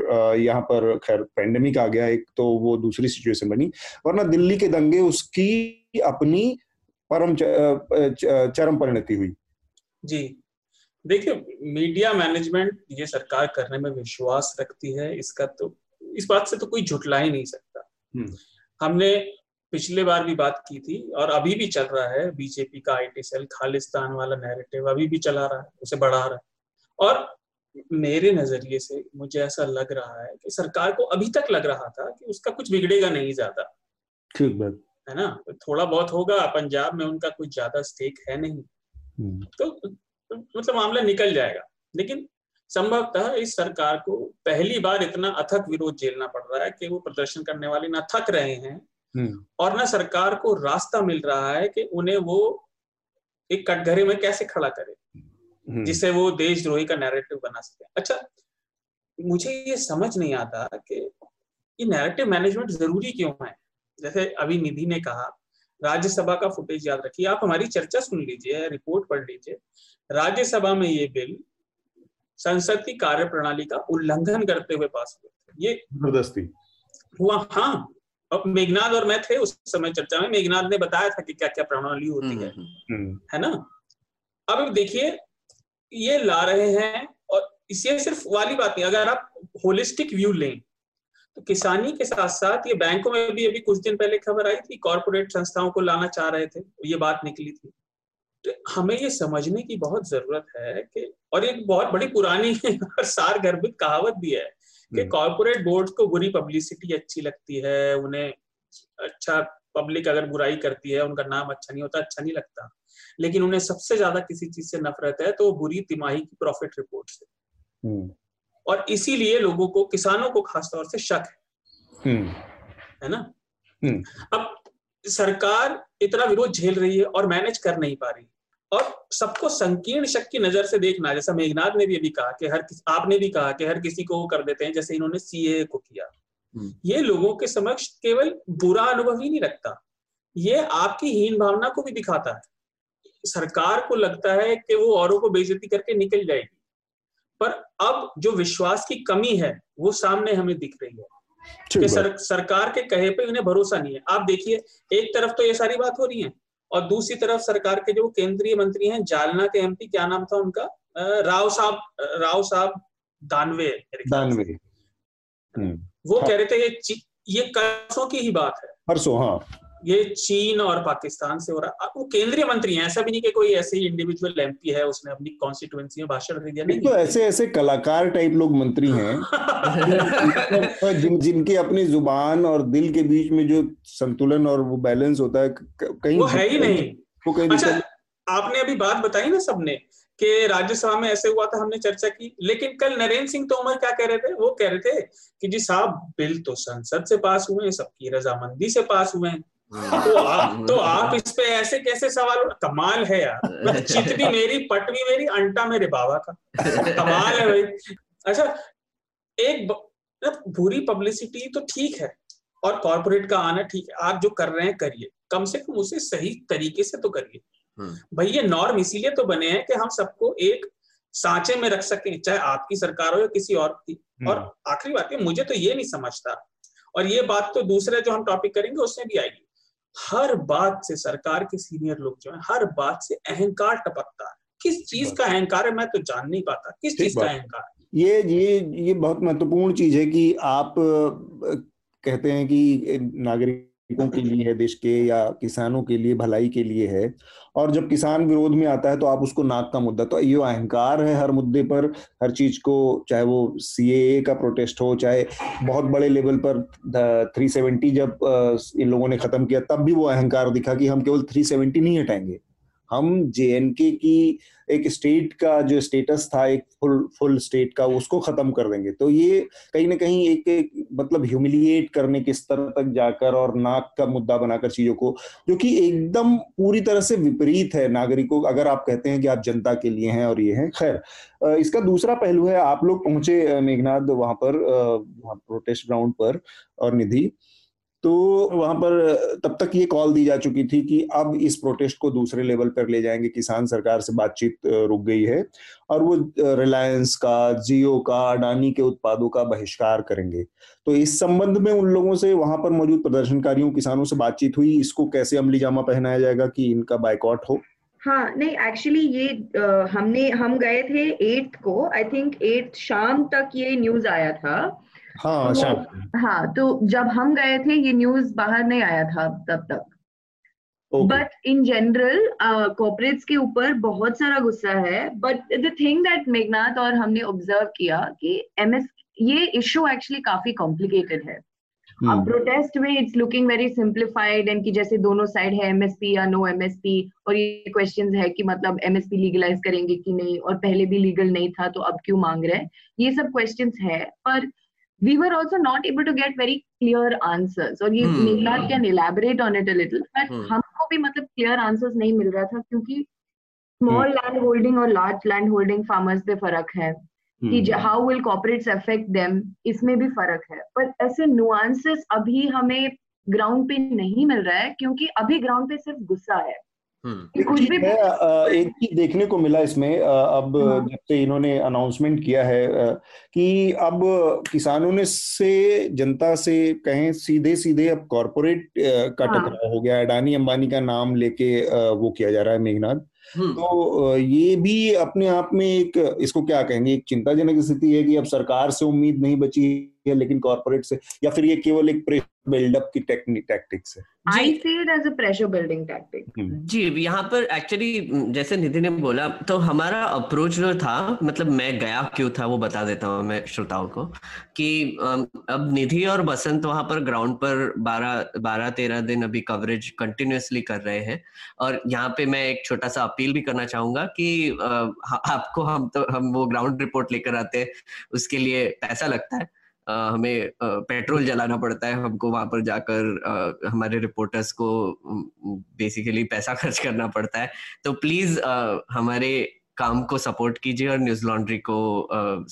यहाँ पर खैर पेंडेमिक आ गया एक, तो वो दूसरी सिचुएशन बनी, वरना दिल्ली के दंगे उसकी अपनी परम चरम परिणति हुई। जी देखिए, मीडिया मैनेजमेंट ये सरकार करने में विश्वास रखती है, इसका तो इस बात से तो कोई झुठला ही नहीं सकता। हमने पिछले बार भी बात की थी और अभी भी चल रहा है, बीजेपी का आईटी सेल खालिस्तान वाला नैरेटिव अभी भी चला रहा है, उसे बढ़ा रहा है और मेरे नजरिए से मुझे ऐसा लग रहा है कि सरकार को अभी तक लग रहा था कि उसका कुछ बिगड़ेगा नहीं ज्यादा, ठीक बात है ना, थोड़ा बहुत होगा, पंजाब में उनका कुछ ज्यादा स्टेक है नहीं, तो तो मतलब मामला निकल जाएगा। लेकिन संभवतः इस सरकार को पहली बार इतना अथक विरोध झेलना पड़ रहा है कि वो प्रदर्शन करने वाले ना थक रहे हैं और ना सरकार को रास्ता मिल रहा है कि उन्हें वो एक कटघरे में कैसे खड़ा करे जिससे वो देशद्रोही का नैरेटिव बना सके। अच्छा, मुझे ये समझ नहीं आता कि ये नैरेटिव मैनेजमेंट जरूरी क्यों है। जैसे अभी निधि ने कहा, राज्यसभा का फुटेज याद रखिए, आप हमारी चर्चा सुन लीजिए, रिपोर्ट पढ़ लीजिए, राज्यसभा में ये बिल संसद की कार्य प्रणाली का उल्लंघन करते हुए पास हुए, ये जबरदस्ती हुआ। हाँ, अब मेघनाथ और मैं थे उस समय चर्चा में, मेघनाथ ने बताया था कि क्या क्या प्रणाली होती है, है ना। अब देखिए ये ला रहे हैं, और इससे सिर्फ वाली बात नहीं, अगर आप होलिस्टिक व्यू लें तो किसानी के साथ साथ ये बैंकों में भी अभी कुछ दिन पहले खबर आई थी, कॉर्पोरेट संस्थाओं को लाना चाह रहे थे, ये बात निकली थी। तो हमें ये समझने की बहुत जरूरत है कि, और एक बहुत बड़ी पुरानी और सार गर्भित कहावत भी है कि कॉर्पोरेट बोर्ड्स को बुरी पब्लिसिटी अच्छी लगती है, उन्हें अच्छा, पब्लिक अगर बुराई करती है उनका नाम अच्छा नहीं होता, अच्छा नहीं लगता, लेकिन उन्हें सबसे ज्यादा किसी चीज से नफरत है तो बुरी तिमाही की प्रॉफिट रिपोर्ट से, और इसीलिए लोगों को, किसानों को खासतौर से शक है, है ना। अब सरकार इतना विरोध झेल रही है और मैनेज कर नहीं पा रही, और सबको संकीर्ण शक की नजर से देखना, जैसा मेघनाथ ने भी अभी कहा कि हर किस, आपने भी कहा कि हर किसी को वो कर देते हैं जैसे इन्होंने सीए को किया, ये लोगों के समक्ष केवल बुरा अनुभव ही नहीं रखता, ये आपकी हीन भावना को भी दिखाता है। सरकार को लगता है कि वो औरों को बेइज्जती करके निकल जाएगी, पर अब जो विश्वास की कमी है वो सामने हमें दिख रही है कि सर, सरकार के कहे पे उन्हें भरोसा नहीं है। आप देखिए, एक तरफ तो ये सारी बात हो रही है और दूसरी तरफ सरकार के जो केंद्रीय मंत्री हैं, जालना के एमपी, क्या नाम था उनका, राव साहब राव साहब दानवे, दानवे वो कह रहे थे ये ये कर्सों की ही बात है, परसों, हाँ, ये चीन और पाकिस्तान से हो रहा। वो केंद्रीय मंत्री हैं, ऐसा भी नहीं कि कोई ऐसे ही इंडिविजुअल एमपी है उसने अपनी कॉन्स्टिट्यूएंसी में भाषण दे दिया, नहीं तो ऐसे ऐसे कलाकार टाइप लोग मंत्री हैं जिन जिनकी अपनी जुबान और दिल के बीच में जो संतुलन और वो बैलेंस होता है कहीं वो है ही नहीं, वो कहीं। अच्छा, आपने अभी बात बताई ना सबने कि राज्यसभा में ऐसे हुआ था, हमने चर्चा की, लेकिन कल नरेंद्र सिंह तोमर क्या कह रहे थे, वो कह रहे थे कि जी साहब बिल तो संसद से पास हुए हैं, सबकी रजामंदी से पास हुए हैं, तो आप तो आप इस पे ऐसे कैसे सवाल, कमाल है यार, चित भी मेरी पट भी मेरी अंटा मेरे बाबा का, कमाल है भाई। अच्छा, एक बुरी पब्लिसिटी तो ठीक है और कॉर्पोरेट का आना ठीक है, आप जो कर रहे हैं करिए, कम से कम उसे सही तरीके से तो करिए भाई। ये नॉर्म इसीलिए तो बने हैं कि हम सबको एक सांचे में रख सकें, चाहे आपकी सरकार हो या किसी और की। और आखिरी बात है, मुझे तो ये नहीं समझता, और ये बात तो दूसरे जो हम टॉपिक करेंगे उसमें भी आएगी, हर बात से सरकार के सीनियर लोग जो है हर बात से अहंकार टपकता है। किस चीज का अहंकार है मैं तो जान नहीं पाता, किस चीज का अहंकार है? ये ये ये बहुत महत्वपूर्ण चीज है कि आप कहते हैं कि नागरिकों के लिए है देश के, या किसानों के लिए, भलाई के लिए है, और जब किसान विरोध में आता है तो आप उसको नाक का मुद्दा, तो ये अहंकार है हर मुद्दे पर, हर चीज को, चाहे वो सीएए का प्रोटेस्ट हो, चाहे बहुत बड़े लेवल पर तीन सौ सत्तर जब इन लोगों ने खत्म किया तब भी वो अहंकार दिखा कि हम केवल तीन सौ सत्तर नहीं हटाएंगे, हम जेएनके की एक स्टेट का जो स्टेटस था, एक फुल फुल स्टेट का, उसको खत्म कर देंगे। तो ये कहीं ना कहीं एक, एक मतलब ह्यूमिलिएट करने के स्तर तक जाकर और नाक का मुद्दा बनाकर चीजों को, जो कि एकदम पूरी तरह से विपरीत है नागरिकों, अगर आप कहते हैं कि आप जनता के लिए हैं और ये हैं। खैर, इसका दूसरा पहलू है, आप लोग पहुंचे मेघनाथ वहां पर, वहां प्रोटेस्ट ग्राउंड पर, और निधि तो वहां पर तब तक ये कॉल दी जा चुकी थी कि अब इस प्रोटेस्ट को दूसरे लेवल पर ले जाएंगे, किसान सरकार से बातचीत रुक गई है, और वो रिलायंस का, जियो का, अडानी के उत्पादों का बहिष्कार करेंगे। तो इस संबंध में उन लोगों से, वहां पर मौजूद प्रदर्शनकारियों, किसानों से बातचीत हुई, इसको कैसे अमली जामा पहनाया जाएगा कि इनका बायकॉट हो। हाँ, नहीं, एक्चुअली ये आ, हमने हम गए थे एट्थ को, आई थिंक एट्थ शाम तक ये न्यूज आया था। हाँ, तो, हाँ, तो जब हम गए थे ये न्यूज बाहर नहीं आया था तब तक, बट इन जनरल कॉर्पोरेट्स के ऊपर बहुत सारा गुस्सा है। But the thing that Meghnath और हमने ऑब्जर्व किया कि एमएस, ये इश्यू एक्चुअली काफी कॉम्प्लिकेटेड है अब प्रोटेस्ट में it's looking very simplified and कि जैसे दोनों साइड है एमएसपी या नो एमएसपी, और ये क्वेश्चंस है कि मतलब एमएसपी लीगलाइज करेंगे कि नहीं, और पहले भी लीगल नहीं था तो अब क्यों मांग रहे हैं, ये सब क्वेश्चंस है. पर we were also not able to get very clear answers, और ये Meghnath can elaborate on it a little, but हमको भी मतलब clear answers नहीं मिल रहा था, क्योंकि small land holding और large land holding farmers पे फर्क है, कि how will corporates affect them इसमें भी फर्क है, पर ऐसे nuances अभी हमें ground पे नहीं मिल रहा है, क्योंकि अभी ground पे सिर्फ गुस्सा है. कुछ भी एक चीज देखने को मिला इसमें अब जब से इन्होंने अनाउंसमेंट किया है कि अब किसानों ने से जनता से कहें सीधे सीधे अब कॉरपोरेट का टकराव हो गया, अडानी अंबानी का नाम लेके वो किया जा रहा है मेघनाथ, तो ये भी अपने आप में एक, इसको क्या कहेंगे, एक चिंताजनक स्थिति है कि अब सरकार से उम्मीद नहीं बची है लेकिन कॉर्पोरेट से, या फिर ये केवल एक प्रेशर बिल्डअप की टैक्टिक्स है. I see it as a pressure building tactic. जी, यहाँ पर एक्चुअली जैसे निधि ने बोला, तो हमारा अप्रोच जो था, मतलब मैं गया क्यों था वो बता देता हूँ मैं श्रोताओं को, कि अब निधि और बसंत वहां पर ग्राउंड पर बारह बारह तेरह दिन अभी कवरेज कंटिन्यूअसली कर रहे हैं, और यहाँ पे मैं एक छोटा सा अपील भी करना चाहूंगा कि आपको, हम तो हम वो ग्राउंड रिपोर्ट लेकर आते हैं, उसके लिए पैसा लगता है, Uh, हमें uh, पेट्रोल जलाना पड़ता है, हमको वहां पर जाकर uh, हमारे रिपोर्टर्स को बेसिकली पैसा खर्च करना पड़ता है, तो प्लीज uh, हमारे काम को सपोर्ट कीजिए और न्यूज लॉन्ड्री को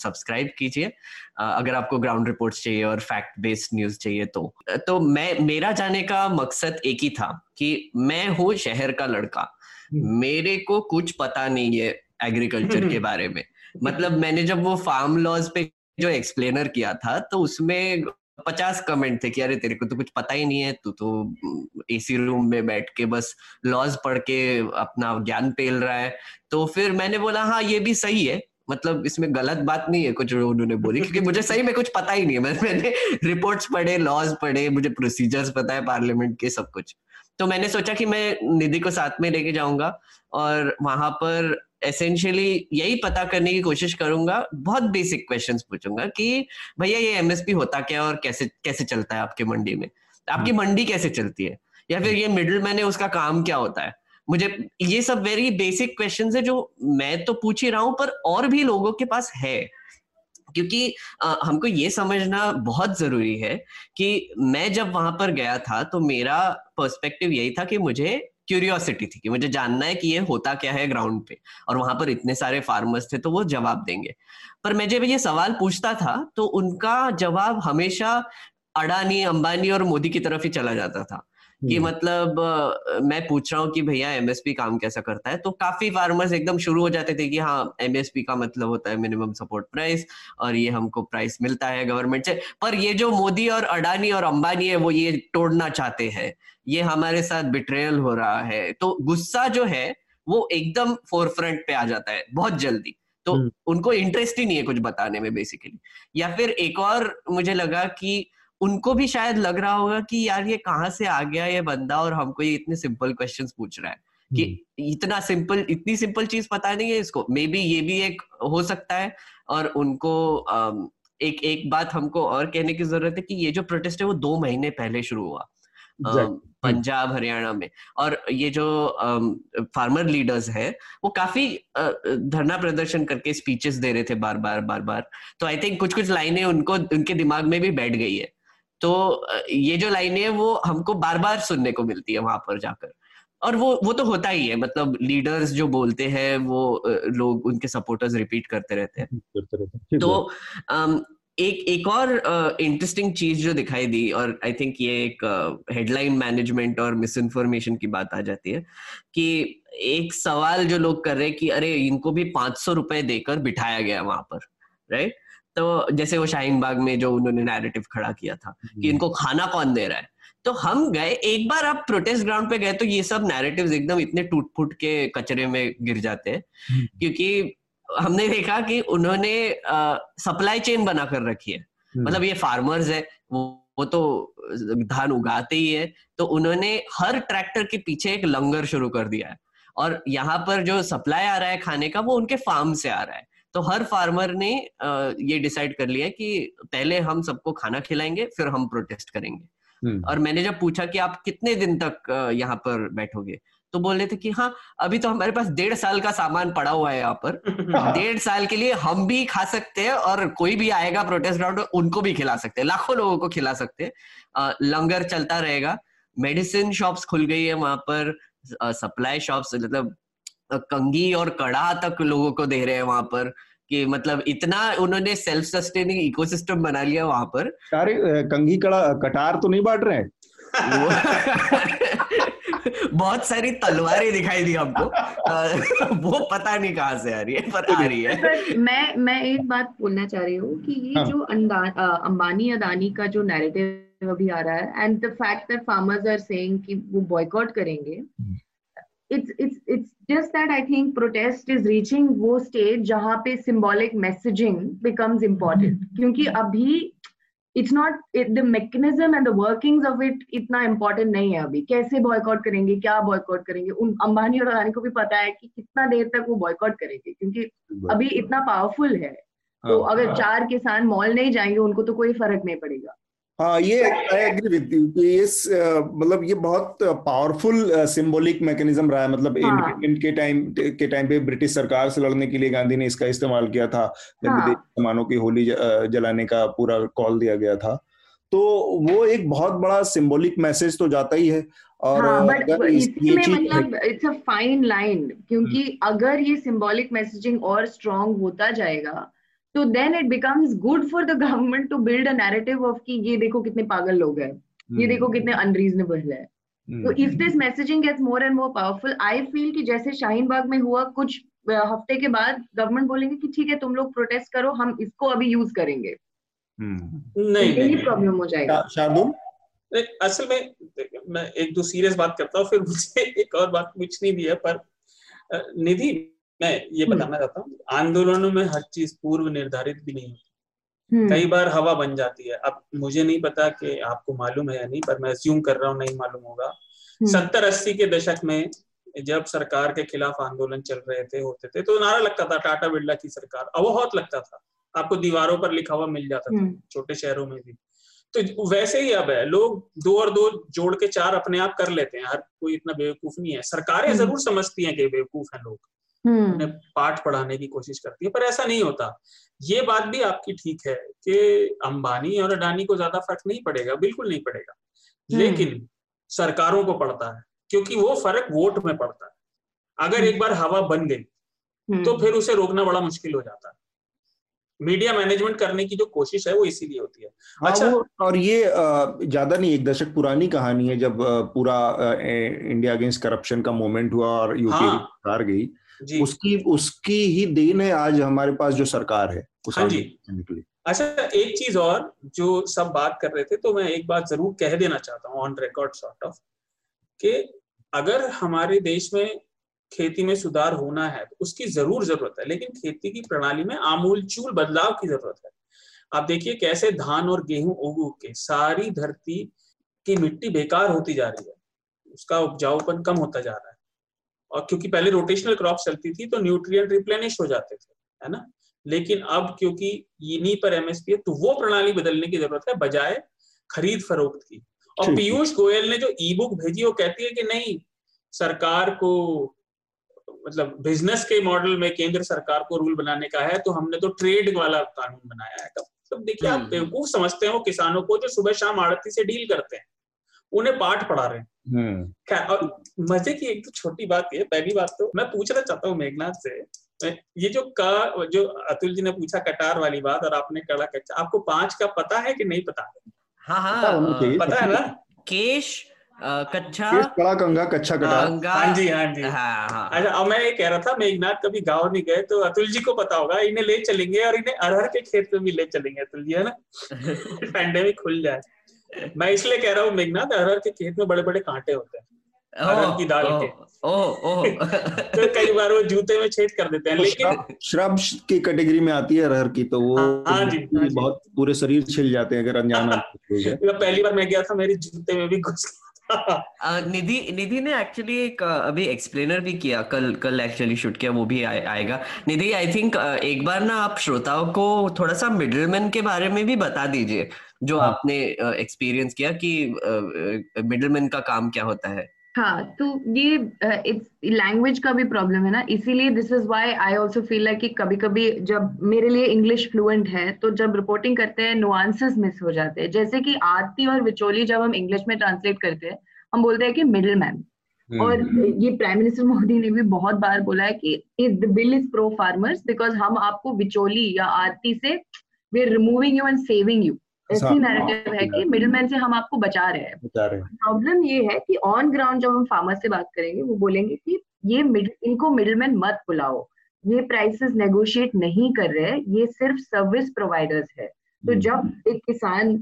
सब्सक्राइब uh, कीजिए uh, अगर आपको ग्राउंड रिपोर्ट्स चाहिए और फैक्ट बेस्ड न्यूज चाहिए. तो तो मैं, मेरा जाने का मकसद एक ही था कि मैं हूँ शहर का लड़का, मेरे को कुछ पता नहीं है एग्रीकल्चर के बारे में. मतलब मैंने जब वो फार्म लॉज पे जो एक्सप्लेनर किया था, तो उसमें पचास कमेंट थे कि अरे तेरे को तो कुछ पता ही नहीं है, तू तो एसी रूम में बैठ के बस लॉज पढ़ के अपना ज्ञान पेल रहा है. तो फिर मैंने बोला हाँ ये भी सही है, मतलब इसमें गलत बात नहीं है कुछ उन्होंने बोली, क्योंकि मुझे सही में कुछ पता ही नहीं है. मैंने रिपोर्ट्स पढ़े, लॉज पढ़े, मुझे प्रोसीजर्स पता है पार्लियामेंट के, सब कुछ. तो मैंने सोचा कि मैं निधि को साथ में लेके जाऊंगा और वहां पर एसेंशियली यही पता करने की कोशिश करूंगा, बहुत बेसिक क्वेश्चंस पूछूंगा कि भैया ये एमएसपी होता क्या है और कैसे कैसे चलता है आपके मंडी में, आपकी मंडी कैसे चलती है, या फिर ये मिडिल मैन है उसका काम क्या होता है. मुझे ये सब वेरी बेसिक क्वेश्चंस है जो मैं तो पूछ ही रहा हूँ, पर और भी लोगों के पास है, क्योंकि आ, हमको ये समझना बहुत जरूरी है कि मैं जब वहां पर गया था तो मेरा पर्सपेक्टिव यही था कि मुझे क्यूरियोसिटी थी, कि मुझे जानना है कि ये होता क्या है ग्राउंड पे, और वहां पर इतने सारे फार्मर्स थे तो वो जवाब देंगे. पर मैं जब ये सवाल पूछता था तो उनका जवाब हमेशा अडानी अंबानी और मोदी की तरफ ही चला जाता था, कि मतलब मैं पूछ रहा हूँ कि भैया एमएसपी काम कैसा करता है, तो काफी फार्मर्स एकदम शुरू हो जाते थे कि हाँ एमएसपी का मतलब होता है मिनिमम सपोर्ट प्राइस, और ये हमको प्राइस मिलता है गवर्नमेंट से, पर ये जो मोदी और अडानी और अंबानी है वो ये तोड़ना चाहते हैं, ये हमारे साथ बिट्रेयल हो रहा है. तो गुस्सा जो है वो एकदम फोरफ्रंट पे आ जाता है बहुत जल्दी, तो उनको इंटरेस्ट ही नहीं है कुछ बताने में बेसिकली. या फिर एक और मुझे लगा कि उनको भी शायद लग रहा होगा कि यार ये कहाँ से आ गया ये बंदा और हमको ये इतने सिंपल क्वेश्चंस पूछ रहा है, कि इतना सिंपल, इतनी सिंपल चीज पता नहीं है इसको. मे बी ये भी एक हो सकता है. और उनको एक एक बात हमको और कहने की जरूरत है कि ये जो प्रोटेस्ट है वो दो महीने पहले शुरू हुआ पंजाब हरियाणा में, और ये जो फार्मर लीडर्स है वो काफी धरना प्रदर्शन करके स्पीचेस दे रहे थे बार बार बार बार. तो आई थिंक कुछ कुछ लाइनें उनको, उनके दिमाग में भी बैठ गई है, तो ये जो लाइनें है वो हमको बार बार सुनने को मिलती है वहां पर जाकर. और वो वो तो होता ही है, मतलब लीडर्स जो बोलते हैं वो लोग, उनके सपोर्टर्स रिपीट करते रहते हैं. तो एक एक और इंटरेस्टिंग चीज जो दिखाई दी, और आई थिंक ये एक हेडलाइन मैनेजमेंट और मिस इन्फॉर्मेशन की बात आ जाती है, कि एक सवाल जो लोग कर रहे हैं कि अरे इनको भी पांच सौ रुपए देकर बिठाया गया वहां पर, राइट. तो जैसे वो शाहीनबाग में जो उन्होंने नैरेटिव खड़ा किया था कि इनको खाना कौन दे रहा है. तो हम गए, एक बार आप प्रोटेस्ट ग्राउंड पे गए तो ये सब नैरेटिव्स एकदम इतने टूट फूट के कचरे में गिर जाते हैं, क्योंकि हमने देखा कि उन्होंने सप्लाई चेन बना कर रखी है. मतलब ये फार्मर्स है, वो वो तो धान उगाते ही है, तो उन्होंने हर ट्रैक्टर के पीछे एक लंगर शुरू कर दिया है, और यहाँ पर जो सप्लाई आ रहा है खाने का वो उनके फार्म से आ रहा है. तो हर फार्मर ने ये डिसाइड कर लिया कि पहले हम सबको खाना खिलाएंगे फिर हम प्रोटेस्ट करेंगे। और मैंने जब पूछा कि आप कितने दिन तक यहाँ पर बैठोगे तो बोल रहे थे कि हाँ अभी तो हमारे पास डेढ़ साल का सामान पड़ा हुआ है यहाँ पर, डेढ़ साल के लिए हम भी खा सकते हैं और कोई भी आएगा प्रोटेस्ट ग्राउंड उनको भी खिला सकते हैं, लाखों लोगों को खिला सकते हैं। लंगर चलता रहेगा, मेडिसिन शॉप्स खुल गई है वहां पर, सप्लाई शॉप्स, मतलब कंघी और कड़ा तक लोगों को दे रहे हैं वहां पर, कि मतलब इतना उन्होंने सेल्फ सस्टेनिंग इकोसिस्टम बना लिया वहां पर। सारे कंघी कड़ा कटार तो नहीं बांट रहे हैं बहुत सारी तलवारें दिखाई दी हमको, वो पता नहीं कहाँ से आ रही है पर आ रही है। मैं मैं एक बात बोलना चाह रही हूँ कि ये हाँ। जो अंबानी अदानी का जो नैरेटिव अभी आ रहा है and the fact that farmers are saying कि वो बॉयकॉट करेंगे, it's it's it's just that I think protest is reaching वो स्टेज जहाँ पे सिंबॉलिक मैसेजिंग बिकम्स इम्पोर्टेंट, क्योंकि अभी it's not the mechanism and the workings of it इतना important नहीं है। अभी कैसे बॉयकॉट करेंगे, क्या बॉयकॉट करेंगे, उन अंबानी और अदानी को भी पता है कि कितना देर तक वो बॉयकॉट करेंगे, क्योंकि अभी इतना पावरफुल है। तो अगर चार किसान मॉल नहीं जाएंगे उनको तो कोई फर्क नहीं पड़ेगा। हाँ, ये आई एग्री विद यू कि ये मतलब ये बहुत पावरफुल सिंबॉलिक मैकेनिज्म रहा है। मतलब हाँ. इन, इनके टाइम के टाइम पे ब्रिटिश सरकार से लड़ने के लिए गांधी ने इसका इस्तेमाल किया था, जब हाँ. विदेशी सामानों की होली जलाने का पूरा कॉल दिया गया था। तो वो एक बहुत बड़ा सिंबॉलिक मैसेज तो जाता ही है। और हाँ, बट इसी में मतलब इट्स अ फाइन लाइन, क्योंकि अगर ये सिंबॉलिक मैसेजिंग और स्ट्रॉन्ग होता जाएगा तो then it becomes good for the government to build a narrative of कि ये देखो कितने पागल लोग हैं, ये देखो कितने अनरीजनेबल है। तो if this messaging gets more and more powerful, I feel कि जैसे शाहीनबाग में हुआ, कुछ हफ्ते के बाद गवर्नमेंट बोलेंगे कि ठीक है तुम लोग प्रोटेस्ट करो, हम इसको अभी यूज करेंगे। नहीं, यही प्रॉब्लम हो जाएगा। शार्दुल, असल में मैं एक दो सीरियस बात करता हूँ, फिर मुझे एक और बात पूछनी भी है। पर निधि, मैं ये बताना चाहता हूँ, आंदोलनों में हर चीज पूर्व निर्धारित भी नहीं होती, कई बार हवा बन जाती है। अब मुझे नहीं पता कि आपको मालूम है या नहीं, पर मैं अज्यूम कर रहा हूँ नहीं मालूम होगा, सत्तर अस्सी के दशक में जब सरकार के खिलाफ आंदोलन चल रहे थे होते थे तो नारा लगता था टाटा बिरला की सरकार, अवहत लगता था, आपको दीवारों पर लिखा हुआ मिल जाता था छोटे शहरों में भी। तो वैसे ही अब है, लोग दो और दो जोड़ के चार अपने आप कर लेते हैं, हर कोई इतना बेवकूफ नहीं है। सरकारें जरूर समझती हैं कि बेवकूफ है लोग, उन्हें पाठ पढ़ाने की कोशिश करती है, पर ऐसा नहीं होता। ये बात भी आपकी ठीक है कि अंबानी और अडानी को ज्यादा फर्क नहीं पड़ेगा, बिल्कुल नहीं पड़ेगा, लेकिन सरकारों को पड़ता है, क्योंकि वो फर्क वोट में पड़ता है। अगर एक बार हवा बन गई तो फिर उसे रोकना बड़ा मुश्किल हो जाता है। मीडिया मैनेजमेंट करने की जो कोशिश है वो इसीलिए होती है। अच्छा, और ये ज्यादा नहीं, एक दशक पुरानी कहानी है, जब पूरा इंडिया अगेंस्ट करप्शन का मूवमेंट हुआ और यूपी हार गई, उसकी उसकी ही देन है आज हमारे पास जो सरकार है। हाँ जी। अच्छा, एक चीज और, जो सब बात कर रहे थे तो मैं एक बात जरूर कह देना चाहता हूँ ऑन रिकॉर्ड सॉर्ट ऑफ, कि अगर हमारे देश में खेती में सुधार होना है तो उसकी जरूर जरूरत है, लेकिन खेती की प्रणाली में आमूलचूल बदलाव की जरूरत है। आप देखिए कैसे धान और गेहूं उग उग के सारी धरती की मिट्टी बेकार होती जा रही है, उसका उपजाऊपन कम होता जा रहा है। और क्योंकि पहले रोटेशनल क्रॉप चलती थी तो न्यूट्रिएंट रिप्लेनिश हो जाते थे, है ना, लेकिन अब क्योंकि इन्हीं पर एमएसपी है तो वो प्रणाली बदलने की जरूरत है, बजाय खरीद फरोख्त की। और पीयूष गोयल ने जो ई बुक भेजी वो कहती है कि नहीं, सरकार को मतलब बिजनेस के मॉडल में केंद्र सरकार को रूल बनाने का है, तो हमने तो ट्रेड वाला कानून बनाया है। तो देखिए आप बेवकूफ समझते हैं वो किसानों को जो सुबह शाम आड़ती से डील करते हैं, उन्हें पाठ पढ़ा रहे हैं। और मजे की एक तो छोटी बात है, पहली बात तो मैं पूछना चाहता हूँ मेघनाथ से, ये जो का जो अतुल जी ने पूछा कटार वाली बात, और आपने कड़ा कच्चा, आपको पांच का पता है कि नहीं पता? हाँ हाँ पता, पता है ना, केश कच्चा कड़ा कंगा कच्चा कटा। हाँ जी हाँ जी हाँ हाँ। अच्छा, और मैं ये कह रहा था, मेघनाथ कभी गाँव नहीं गए तो अतुल जी को पता होगा, इन्हें ले चलेंगे और इन्हें अरहर के खेत में भी ले चलेंगे अतुल जी, है ना, पैंडेमिक खुल जाए। मैं इसलिए कह रहा हूँ मेघनाथ, अरहर के खेत में बड़े बड़े कांटे होते हैं अरहर की दाल के, तो कई बार वो जूते में छेद कर देते हैं। लेकिन श्रब की कैटेगरी में आती है अरहर की, तो वो हाँ जी बहुत पूरे शरीर छिल जाते हैं अगर अनजान। पहली बार मैं गया था, मेरे जूते में भी घुस गया निधि निधि ने एक्चुअली एक अभी एक्सप्लेनर भी किया, कल कल एक्चुअली शूट किया, वो भी आ, आएगा। निधि, आई थिंक एक बार ना आप श्रोताओं को थोड़ा सा मिडिलमैन के बारे में भी बता दीजिए, जो आपने एक्सपीरियंस किया कि मिडिलमैन का काम क्या होता है। हाँ, तो ये लैंग्वेज का भी प्रॉब्लम है ना, इसीलिए this is why I also feel like कि कभी कभी जब मेरे लिए इंग्लिश फ्लुएंट है तो जब रिपोर्टिंग करते हैं नुआंसेस मिस हो जाते हैं। जैसे कि आरती और बिचौली जब हम इंग्लिश में ट्रांसलेट करते हैं हम बोलते हैं कि मिडिल मैन, और ये प्राइम मिनिस्टर मोदी ने भी बहुत बार बोला है कि the bill is pro farmers because हम आपको बिचौली या आरती से we are removing you and saving you, ऐसी नैरेटिव है कि मिडिलमैन से हम आपको बचा रहे हैं। प्रॉब्लम ये है कि ऑन ग्राउंड जब हम फार्मर से बात करेंगे वो बोलेंगे कि ये इनको मिडिलमैन मत बुलाओ, ये प्राइसेस नेगोशिएट नहीं कर रहे हैं, ये सिर्फ सर्विस प्रोवाइडर्स है। तो जब एक किसान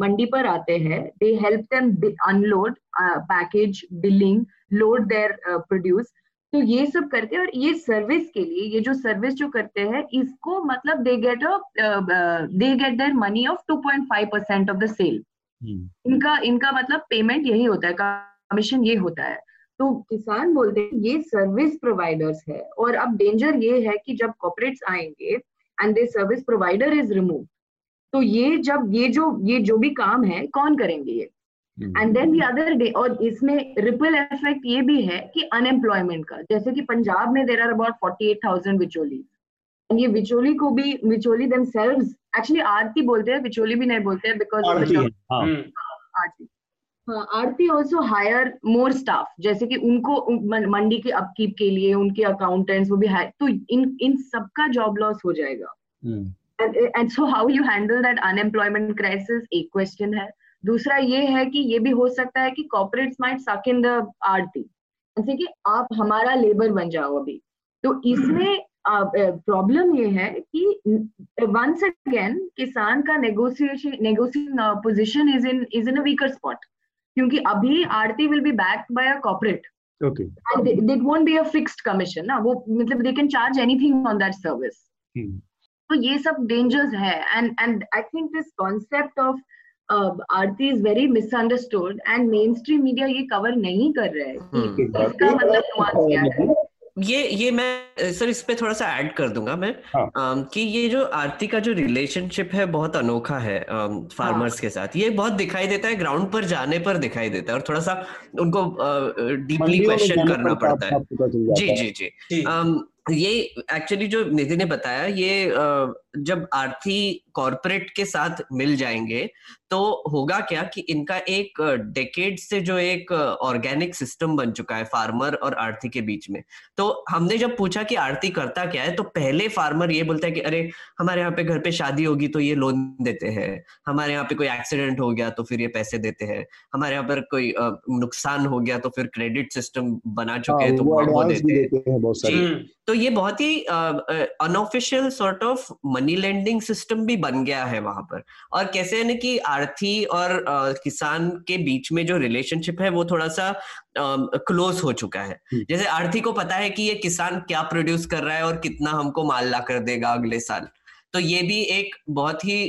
मंडी पर आते हैं they help them unload, package, billing, load their produce, तो ये सब करते हैं। और ये सर्विस के लिए, ये जो सर्विस जो करते हैं इसको मतलब they get of they get their money of two point five percent of the sale. इनका इनका मतलब पेमेंट यही होता है, कमीशन ये होता है। तो किसान बोलते हैं ये सर्विस प्रोवाइडर्स है। और अब डेंजर ये है कि जब कॉर्पोरेट्स आएंगे and the service provider is remove, तो ये जब ये जो ये जो भी काम है कौन करेंगे ये? And then the other day, और इसमें रिपल इफेक्ट ये भी है कि अनएम्प्लॉयमेंट का, जैसे कि पंजाब में there are about forty eight thousand बिचौली, एंड ये बिचौली को भी बिचौली देमसेल्व्स एक्चुअली आरती बोलते हैं, बिचौली भी नहीं बोलते हैं बिकॉज आरती आरती आल्सो हायर मोर स्टाफ, जैसे कि उनको मंडी के अपकीप के लिए उनके अकाउंटेंट्स वो भी हायर, तो इन इन सबका जॉब लॉस हो जाएगा। And so how you handle that unemployment crisis, एक क्वेश्चन है। दूसरा ये है कि ये भी हो सकता है कि कॉर्पोरेट्स माइट सक इन द आरती, जैसे कि आप हमारा लेबर बन जाओ अभी। तो इसमें प्रॉब्लम ये है कि वंस अगेन किसान का negotiation negotiation position is in is in a weaker spot, क्योंकि अभी आरती will be backed by a corporate, okay, and it won't be a fixed commission ना, वो मतलब they can charge anything on that service. तो ये सब dangers है। And and I think this concept of आरती is very misunderstood and mainstream media ये cover नहीं कर रहा है कि इसका मतलब नुआंस क्या है। ये ये मैं सर इस पे थोड़ा सा ऐड कर दूंगा मैं, हाँ. कि ये जो आरती का जो रिलेशनशिप है बहुत अनोखा है फार्मर्स हाँ. के साथ, ये बहुत दिखाई देता है, ग्राउंड पर जाने पर दिखाई देता है, और थोड़ा सा उनको डीपली क्वेश्चन करना पड़ता है। जी जी जी ये एक्चुअली जो निधि ने बताया, ये जब आरती कॉर्पोरेट के साथ मिल जाएंगे तो होगा क्या कि इनका एक डेकेड से जो एक ऑर्गेनिक सिस्टम बन चुका है फार्मर और आरती के बीच में। तो हमने जब पूछा कि आरती करता क्या है, तो पहले फार्मर ये बोलता है कि अरे हमारे यहाँ पे घर पे शादी होगी तो ये लोन देते हैं, हमारे यहाँ पे कोई एक्सीडेंट हो गया तो फिर ये पैसे देते हैं, हमारे यहाँ पर कोई नुकसान हो गया तो फिर क्रेडिट सिस्टम बना चुके हैं तो वो देते हैं। तो ये बहुत ही unofficial sort of money lending system भी बन गया है वहां पर। और कैसे है कि आरती और uh, किसान के बीच में जो रिलेशनशिप है वो थोड़ा सा क्लोज uh, हो चुका है। जैसे आरती को पता है कि ये किसान क्या प्रोड्यूस कर रहा है और कितना हमको माल ला कर देगा अगले साल, तो ये भी एक बहुत ही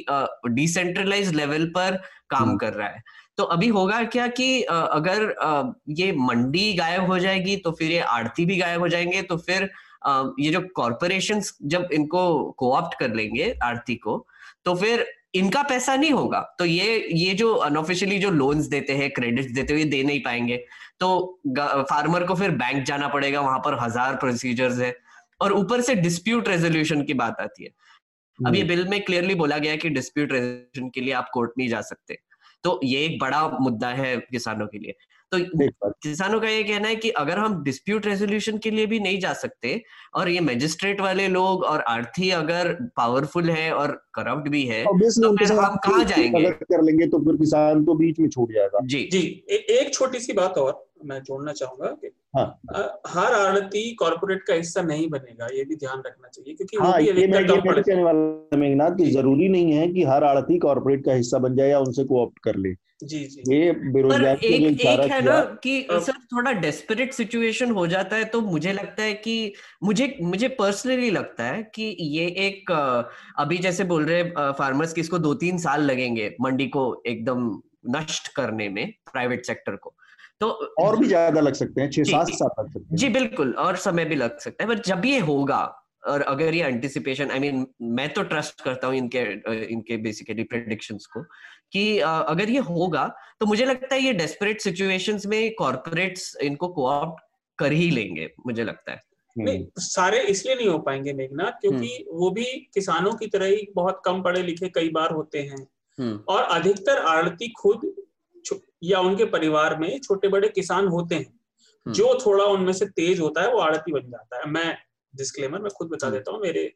डिसेंट्रलाइज्ड uh, लेवल पर काम कर रहा है। तो अभी होगा क्या कि uh, अगर uh, ये मंडी गायब हो जाएगी तो फिर ये आरती भी गायब हो जाएंगे, तो फिर Uh, ये जो कॉर्पोरेशंस जब इनको कोऑप्ट कर लेंगे आरती को, तो फिर इनका पैसा नहीं होगा, तो ये ये जो अनऑफिशियली जो लोन्स देते हैं, क्रेडिट्स देते हैं, ये दे नहीं पाएंगे। तो फार्मर को फिर बैंक जाना पड़ेगा, वहां पर हजार प्रोसीजर्स है, और ऊपर से डिस्प्यूट रेजोल्यूशन की बात आती है। अब ये बिल में क्लियरली बोला गया कि डिस्प्यूट रेजोल्यूशन के लिए आप कोर्ट नहीं जा सकते, तो ये एक बड़ा मुद्दा है किसानों के लिए। तो किसानों का ये कहना है कि अगर हम डिस्प्यूट रेजोल्यूशन के लिए भी नहीं जा सकते, और ये मजिस्ट्रेट वाले लोग और आरती अगर पावरफुल है और करप्ट भी है, तो फिर हम कहाँ जाएंगे? कर लेंगे तो फिर किसान तो बीच में छूट जाएगा। जी जी ए, एक छोटी सी बात और मैं जोड़ना चाहूंगा कि हाँ। हर आरती कॉर्पोरेट का हिस्सा नहीं बनेगा, ये भी ध्यान रखना चाहिए, क्योंकि हाँ, वो भी ये मैं कहने वाला मेघनाथ कि जरूरी नहीं है कि हर आरती कॉर्पोरेट का हिस्सा बन जाए या उनसे कोऑप्ट कर ले। जी जी ये बेरोजगारी एक, एक है ना कि सर थोड़ा डेस्परेट सिचुएशन हो जाता है। तो मुझे लगता है कि मुझे मुझे पर्सनली लगता है कि ये एक अभी जैसे बोल रहे फार्मर्स कि इसको दो तीन साल लगेंगे मंडी को एकदम नष्ट करने में प्राइवेट सेक्टर को, तो और भी ज्यादा लग सकते हैं, छह सात साल लग सकते हैं। जी बिल्कुल, और समय भी लग सकता है, पर जब ये होगा और अगर ये एंटिसिपेशन, आई मीन मैं तो ट्रस्ट करता हूँ इनके इनके बेसिकली प्रेडिक्शंस को कि अगर ये होगा तो मुझे लगता है ये डेस्परेट सिचुएशंस में कॉर्पोरेट्स इनको कोऑप्ट कर ही लेंगे, मुझे लगता है। नहीं, सारे इसलिए नहीं हो पाएंगे मेघनाथ, क्योंकि वो भी किसानों की तरह ही बहुत कम पढ़े लिखे कई बार होते हैं, और अधिकतर आड़ती खुद या उनके परिवार में छोटे बड़े किसान होते हैं। जो थोड़ा उनमें से तेज होता है वो आड़ती बन जाता है। मैं डिस्क्लेमर मैं खुद बता देता हूँ, मेरे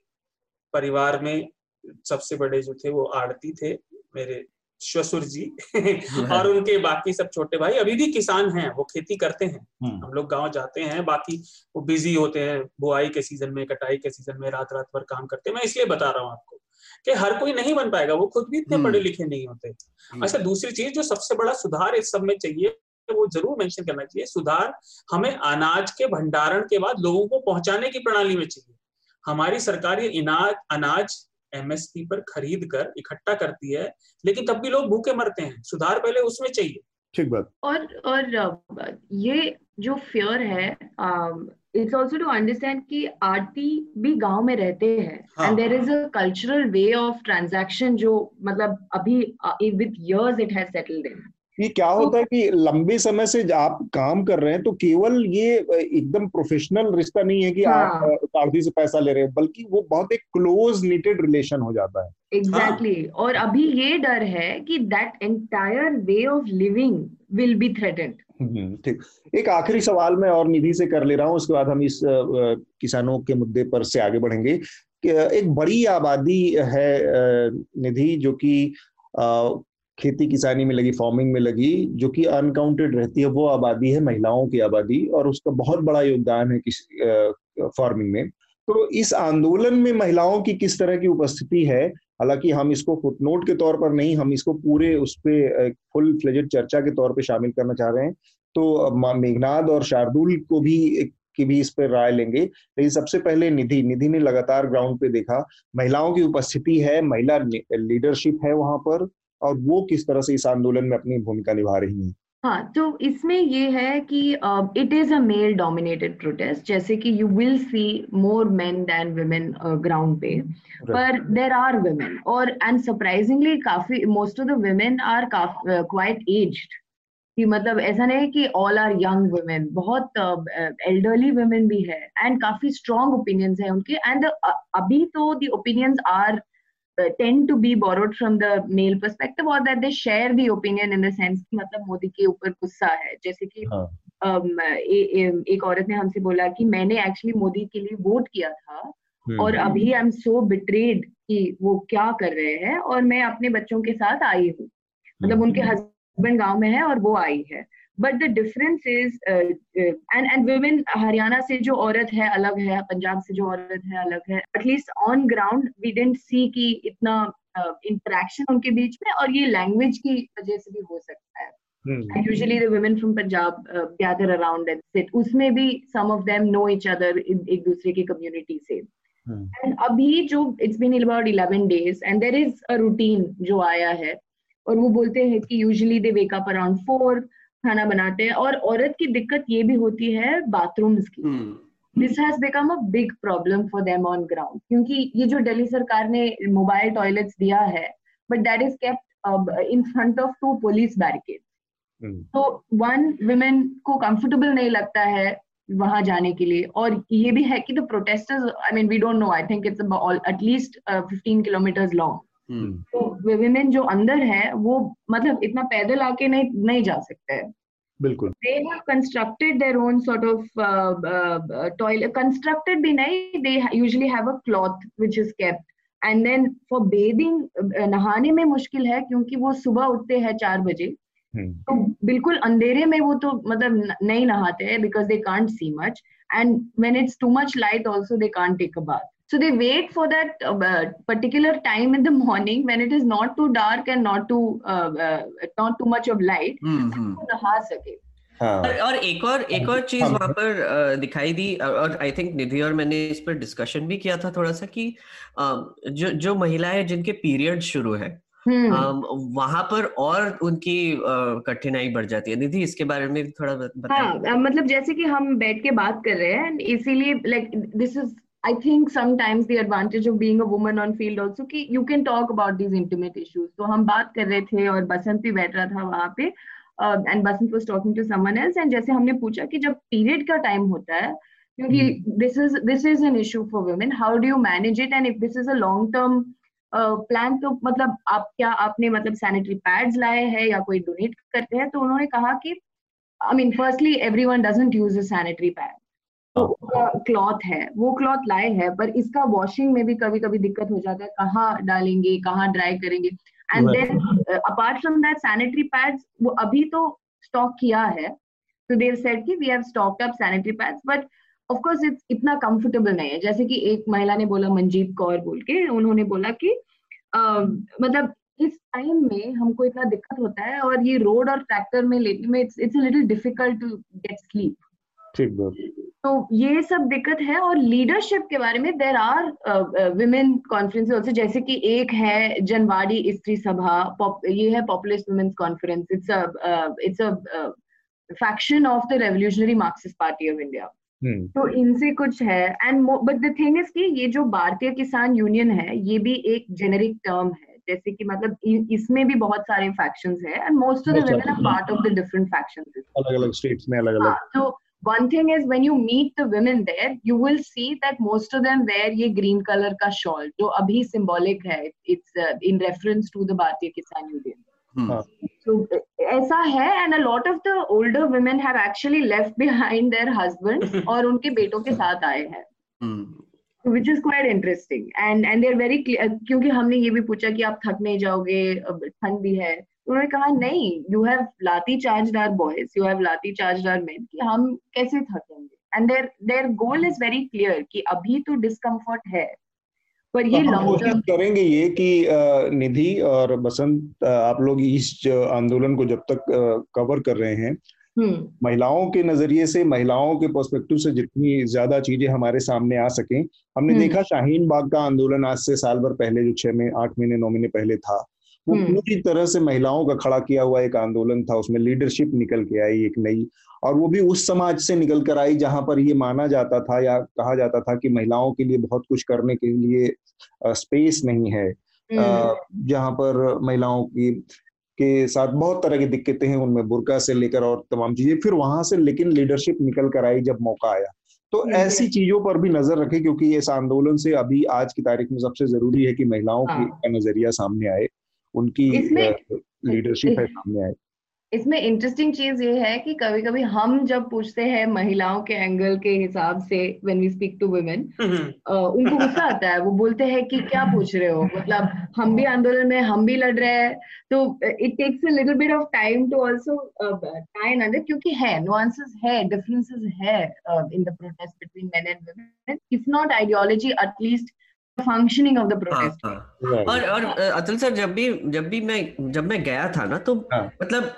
परिवार में सबसे बड़े जो थे वो आड़ती थे, मेरे श्वसुर जी और उनके बाकी सब छोटे भाई अभी भी किसान हैं, वो खेती करते हैं। हम लोग गांव जाते हैं, बाकी वो बिजी होते हैं बुआई के सीजन में, कटाई के सीजन में, रात रात भर काम करते हैं। मैं इसलिए बता रहा हूँ आपको कि हर कोई नहीं बन पाएगा, वो खुद भी इतने पढ़े लिखे नहीं होते। अच्छा, दूसरी चीज जो सबसे बड़ा सुधार इस सब में चाहिए वो जरूर मेंशन करना चाहिए, सुधार हमें अनाज के भंडारण के बाद लोगों को पहुंचाने की प्रणाली में चाहिए। हमारी सरकार ये अनाज अनाज एमएसपी पर खरीद कर इकट्ठा करती है, लेकिन तब भी लोग भूखे मरते हैं। सुधार पहले उसमें चाहिए। ठीक बात। और और ये जो फियर है, इट्स आल्सो टू अंडरस्टैंड कि आरती भी गांव में रहते हैं, and there is a cultural way of transaction जो मतलब अभी with years it has settled in. ये क्या होता है कि लंबे समय से आप काम कर रहे हैं, तो केवल ये एकदम प्रोफेशनल रिश्ता नहीं है कि हाँ। आप आरती से पैसा ले रहे हैं, बल्कि वो बहुत एक क्लोज निटेड रिलेशन हो जाता है। Exactly exactly. हाँ। और अभी ये डर है कि that entire way of living will be threatened. ठीक, एक आखिरी सवाल मैं और निधि से कर ले रहा हूँ, उसके बाद हम इस किसानों के मुद्दे पर से आगे बढ़ेंगे। एक बड़ी आबादी है निधि जो कि खेती किसानी में लगी, फार्मिंग में लगी, जो कि अनकाउंटेड रहती है। वो आबादी है महिलाओं की आबादी, और उसका बहुत बड़ा योगदान है किस फार्मिंग में। तो इस आंदोलन में महिलाओं की किस तरह की उपस्थिति है? हालांकि हम इसको फुटनोट के तौर पर नहीं, हम इसको पूरे उस पर फुल फ्लेजेड चर्चा के तौर पे शामिल करना चाह रहे हैं। तो मेघनाद और शार्दुल को भी की भी इस पर राय लेंगे, लेकिन सबसे पहले निधि। निधि ने लगातार ग्राउंड पे देखा, महिलाओं की उपस्थिति है, महिला लीडरशिप है वहां पर, और वो किस तरह से इस आंदोलन में अपनी भूमिका निभा रही हैं। हाँ, तो इसमें ये है कि it is a male dominated protest, जैसे कि you will see more men than women ground पे, पर देर आर वुमेन, और एंड सरप्राइजिंगली काफी most of the women are quite aged, कि मतलब ऐसा नहीं है कि ऑल आर यंग वुमेन, बहुत एल्डरली uh, वुमेन भी है, एंड काफी स्ट्रॉन्ग ओपिनियंस है उनके। एंड अभी तो the opinions are tend to be borrowed from the male perspective, or that they share the opinion in the sense कि मतलब मोदी के ऊपर गुस्सा है, जैसे कि हाँ. um, ए, ए, एक औरत ने हमसे बोला कि मैंने एक्चुअली मोदी के लिए वोट किया था हुँ. और अभी आई एम सो बिट्रेड कि वो क्या कर रहे हैं, और मैं अपने बच्चों के साथ आई हूँ, मतलब उनके हस्बैंड गाँव में है और वो आई है। But the difference is and and women, Haryana से जो औरत है अलग है, पंजाब से जो औरत है अलग है। At least on ground we didn't see कि इतना इंटरेक्शन uh, उनके बीच में, और ये लैंग्वेज की वजह से भी हो सकता है। And usually the women from Punjab gather around that sit, उसमें भी some of them know each other, एक दूसरे की कम्युनिटी से। एंड अभी जो it's been about eleven days and there is a routine जो आया है, और वो बोलते हैं कि usually they wake up around four, खाना बनाते हैं, और औरत की दिक्कत ये भी होती है बाथरूम्स की। This has become a big problem for them on ground, क्योंकि ये जो दिल्ली सरकार ने मोबाइल टॉयलेट्स दिया है, but that is kept in front of to police barricade, तो वन वुमेन को कंफर्टेबल नहीं लगता है वहां जाने के लिए। और ये भी है कि the protesters, I mean we don't know, I think it's at least fifteen kilometres long, तो विमेन जो अंदर है वो मतलब इतना पैदल आके नहीं नहीं जा सकते हैं। बिल्कुल। They have constructed their own sort of uh, uh, toilet, constructed भी नहीं, they usually have a cloth which is kept, and then for bathing, नहाने में मुश्किल है क्योंकि वो सुबह उठते हैं चार बजे, तो बिल्कुल अंधेरे में वो तो मतलब नहीं नहाते हैं, because they can't see much, and when it's too much light also they can't take a bath. So they wait for that uh, particular time in the morning when it is not too dark and not too uh, uh, not too much of light. Mm-hmm. तो नहा सके। हाँ। और, और एक और एक और चीज वहाँ पर दिखाई दी, और आई थिंक निधि और मैंने इस पर डिस्कशन भी किया था थोड़ा सा, कि जो जो महिलाएं जिनके पीरियड शुरू है वहाँ पर और उनकी कठिनाई बढ़ जाती है। निधि, इसके बारे में थोड़ा बताइए। हाँ, मतलब जैसे कि हम बैठ के बात कर रहे हैं, इसीलिए like this is I think sometimes the advantage of being a woman on field also कि you can talk about these intimate issues. तो हम बात कर रहे थे और बसंत भी बैठ रहा था वहाँ पे and Basant was talking to someone else and जैसे हमने पूछा कि जब period का time होता है, क्योंकि this is this is an issue for women. How do you manage it and if this is a long term uh, plan तो मतलब आप क्या आपने मतलब sanitary pads लाए हैं या कोई donate करते हैं? तो उन्होंने कहा कि I mean firstly everyone doesn't use a sanitary pad. Cloth है, वो क्लॉथ लाए हैं पर इसका वॉशिंग में भी कभी कभी दिक्कत हो जाता है, कहाँ डालेंगे, कहाँ ड्राई करेंगे। And then apart from that sanitary pads वो अभी तो स्टॉक किया है, तो देव सेड कि we have stocked up sanitary pads, but of course it's इतना कंफर्टेबल नहीं है। जैसे कि एक महिला ने बोला, मंजीत कौर बोल के, उन्होंने बोला कि uh, मतलब इस टाइम में हमको इतना दिक्कत होता है और ये रोड और ट्रैक्टर में लेने में it's it's a little difficult to get sleep. ठीक बात। तो ये सब दिक्कत है। और लीडरशिप के बारे में there are women conferences also, जैसे कि एक है जनवाड़ी स्त्री सभा, ये है populist women's conference, it's it's a faction of the revolutionary Marxist party of India, तो इनसे कुछ है। And but the thing is कि ये जो भारतीय किसान यूनियन है ये भी एक जेनेरिक टर्म है, जैसे कि मतलब इसमें भी बहुत सारे फैक्शंस है and most of the women are part of the different factions, अलग-अलग स्टेट्स में अलग-अलग। तो one thing is when you meet the women there you will see that most of them wear ye green color ka shawl jo abhi symbolic hai, it's uh, in reference to the Bharatiya Kisan Union. hmm. So aisa hai and a lot of the older women have actually left behind their husbands aur unke beton ke sath aaye hain, hmm. which is quite interesting and and they're very clear, kyunki humne ye bhi pucha ki aap thak nahi jaoge, thand bhi hai, उन्होंने कहा नहीं, you have lathi charged our boys, you have lathi charged our men, कि हम कैसे थकेंगे। And there their goal is very clear कि अभी तो डिस्कम्फर्ट है पर ये लॉन्ग टर्म करेंगे। ये कि निधि और बसंत, आप लोग इस आंदोलन को जब तक कवर कर रहे हैं, महिलाओं के नजरिए से, महिलाओं के पर्सपेक्टिव से जितनी ज्यादा चीजें हमारे सामने आ सके, हमने देखा शाहीनबाग का आंदोलन आज से साल भर पहले, जो छह महीने आठ महीने नौ महीने पहले था, वो पूरी तरह से महिलाओं का खड़ा किया हुआ एक आंदोलन था, उसमें लीडरशिप निकल के आई एक नई, और वो भी उस समाज से निकल कर आई जहां पर ये माना जाता था या कहा जाता था कि महिलाओं के लिए बहुत कुछ करने के लिए स्पेस नहीं है, जहां पर महिलाओं की के साथ बहुत तरह की दिक्कतें हैं, उनमें बुर्का से लेकर और तमाम चीजें। फिर वहां से लेकिन लीडरशिप निकल कर आई जब मौका आया। तो ऐसी चीजों पर भी नजर रखें, क्योंकि इस आंदोलन से अभी आज की तारीख में सबसे जरूरी है कि महिलाओं का नजरिया सामने आए, उनकी लीडरशिप है सामने आई। इसमें इंटरेस्टिंग चीज ये है कि कभी कभी हम जब पूछते हैं महिलाओं के एंगल के हिसाब से, when we speak to women, उनको गुस्सा आता है, वो बोलते हैं कि क्या पूछ रहे हो, मतलब हम भी आंदोलन में, हम भी लड़ रहे हैं। तो it takes a little bit of time to also try and understand, क्योंकि है नुआंसेस, है डिफरेंसेस है in the protest between men and women, if not ideology at least functioning of the protest. और और अतुल सर, जब भी जब भी मैं जब मैं गया था ना, तो हाँ. मतलब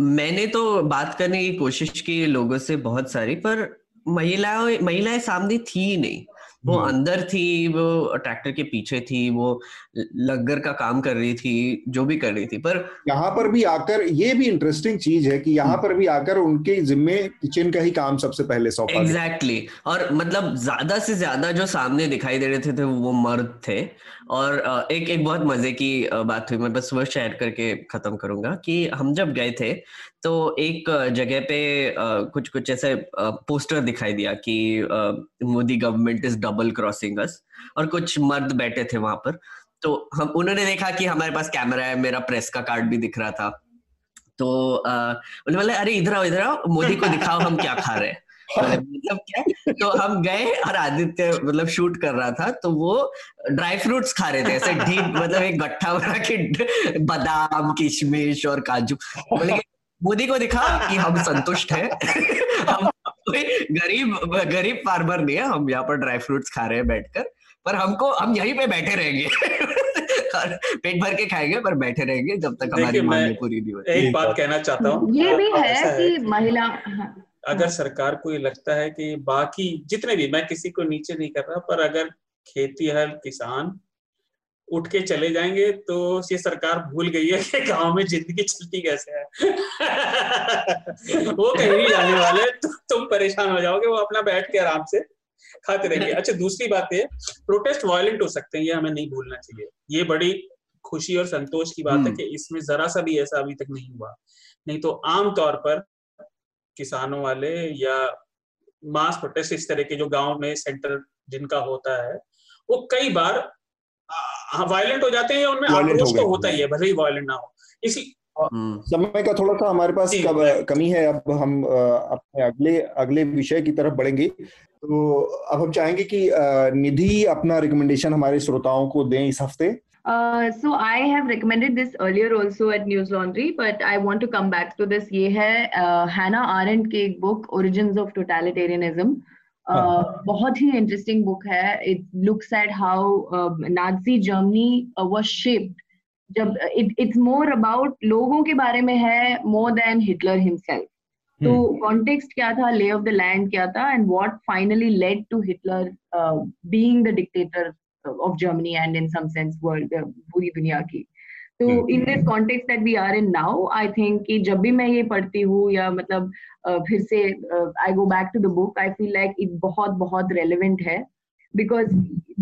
मैंने तो बात करने की कोशिश की लोगों से बहुत सारी, पर महिलाएं महिलाएं सामने थी नहीं, वो अंदर थी, वो ट्रैक्टर के पीछे थी, वो लग्गर का काम कर रही थी, जो भी कर रही थी। पर यहाँ पर भी आकर, ये भी इंटरेस्टिंग चीज है कि यहाँ पर भी आकर उनके जिम्मे किचन का ही काम सबसे पहले सौंपा। Exactly exactly. और मतलब ज्यादा से ज्यादा जो सामने दिखाई दे रहे थे, थे वो मर्द थे। और एक एक बहुत मजे की बात हुई, मैं बस वो शेयर करके खत्म करूंगा, कि हम जब गए थे तो एक जगह पे कुछ कुछ ऐसे पोस्टर दिखाई दिया कि Modi government is double crossing us, और कुछ मर्द बैठे थे वहां पर। तो हम उन्होंने देखा कि हमारे पास कैमरा है, मेरा प्रेस का कार्ड भी दिख रहा था, तो उन्होंने बोला अरे इधर आओ, इधर आओ, मोदी को दिखाओ हम क्या खा रहे हैं, मतलब क्या। तो हम गए और आदित्य मतलब शूट कर रहा था, तो वो ड्राई फ्रूट्स खा रहे थे ऐसे ढीक, मतलब एक गट्ठा बना के, बादाम, किशमिश और काजू। बोले मोदी को दिखा कि हम संतुष्ट हैं, हम कोई गरीब गरीब फार्मर नहीं है, हम यहाँ पर ड्राई फ्रूट्स खा रहे हैं बैठकर, पर हमको हम यहीं पे बैठे रहेंगे पेट भर के खाएंगे पर बैठे रहेंगे जब तक हमारी मांग पूरी नहीं होती। एक बात कहना चाहता हूँ, ये भी है कि महिला, अगर सरकार को ये लगता है कि बाकी जितने भी, मैं किसी को नीचे नहीं कर रहा, पर अगर खेतीहर किसान उठ के चले जाएंगे तो ये सरकार भूल गई है कि गांव में जिंदगी चलती कैसे है। वो कहीं नहीं जाने वाले, तु, तुम परेशान हो जाओगे, वो अपना बैठ के आराम से खाते रहेंगे। अच्छा, दूसरी बात है, प्रोटेस्ट वायलेंट हो सकते हैं, ये हमें नहीं भूलना चाहिए। ये बड़ी खुशी और संतोष की बात है कि इसमें जरा सा भी ऐसा अभी तक नहीं हुआ, नहीं तो आमतौर पर किसानों वाले या मास प्रोटेस्ट इस तरह के जो गांव में सेंटर जिनका होता है वो कई बार हाँ वायलेंट हो जाते हैं, उनमें आक्रोश तो होता ही है, भले ही वायलेंट ना हो। इसी समय का थोड़ा सा हमारे पास कब कमी है। अब हम अपने अगले अगले विषय की तरफ बढ़ेंगे, तो अब हम चाहेंगे कि निधि अपना रिकमेंडेशन हमारे श्रोताओं को दें इस हफ्ते। Uh, so I have recommended this earlier also at News Laundry, but I want to come back to this. ये है uh, Hannah Arendt की एक book Origins of Totalitarianism. Uh, uh-huh. बहुत ही interesting book है. It looks at how uh, Nazi Germany uh, was shaped. जब it, it's more about लोगों के बारे में है more than Hitler himself. Hmm. तो context क्या था, lay of the land क्या था, and what finally led to Hitler uh, being the dictator of Germany and in some sense world पूरी दुनिया की। तो in this context that we are in now, I think कि जब भी मैं ये पढ़ती हूँ या मतलब फिर से I go back to the book, I feel like it बहुत बहुत relevant है, because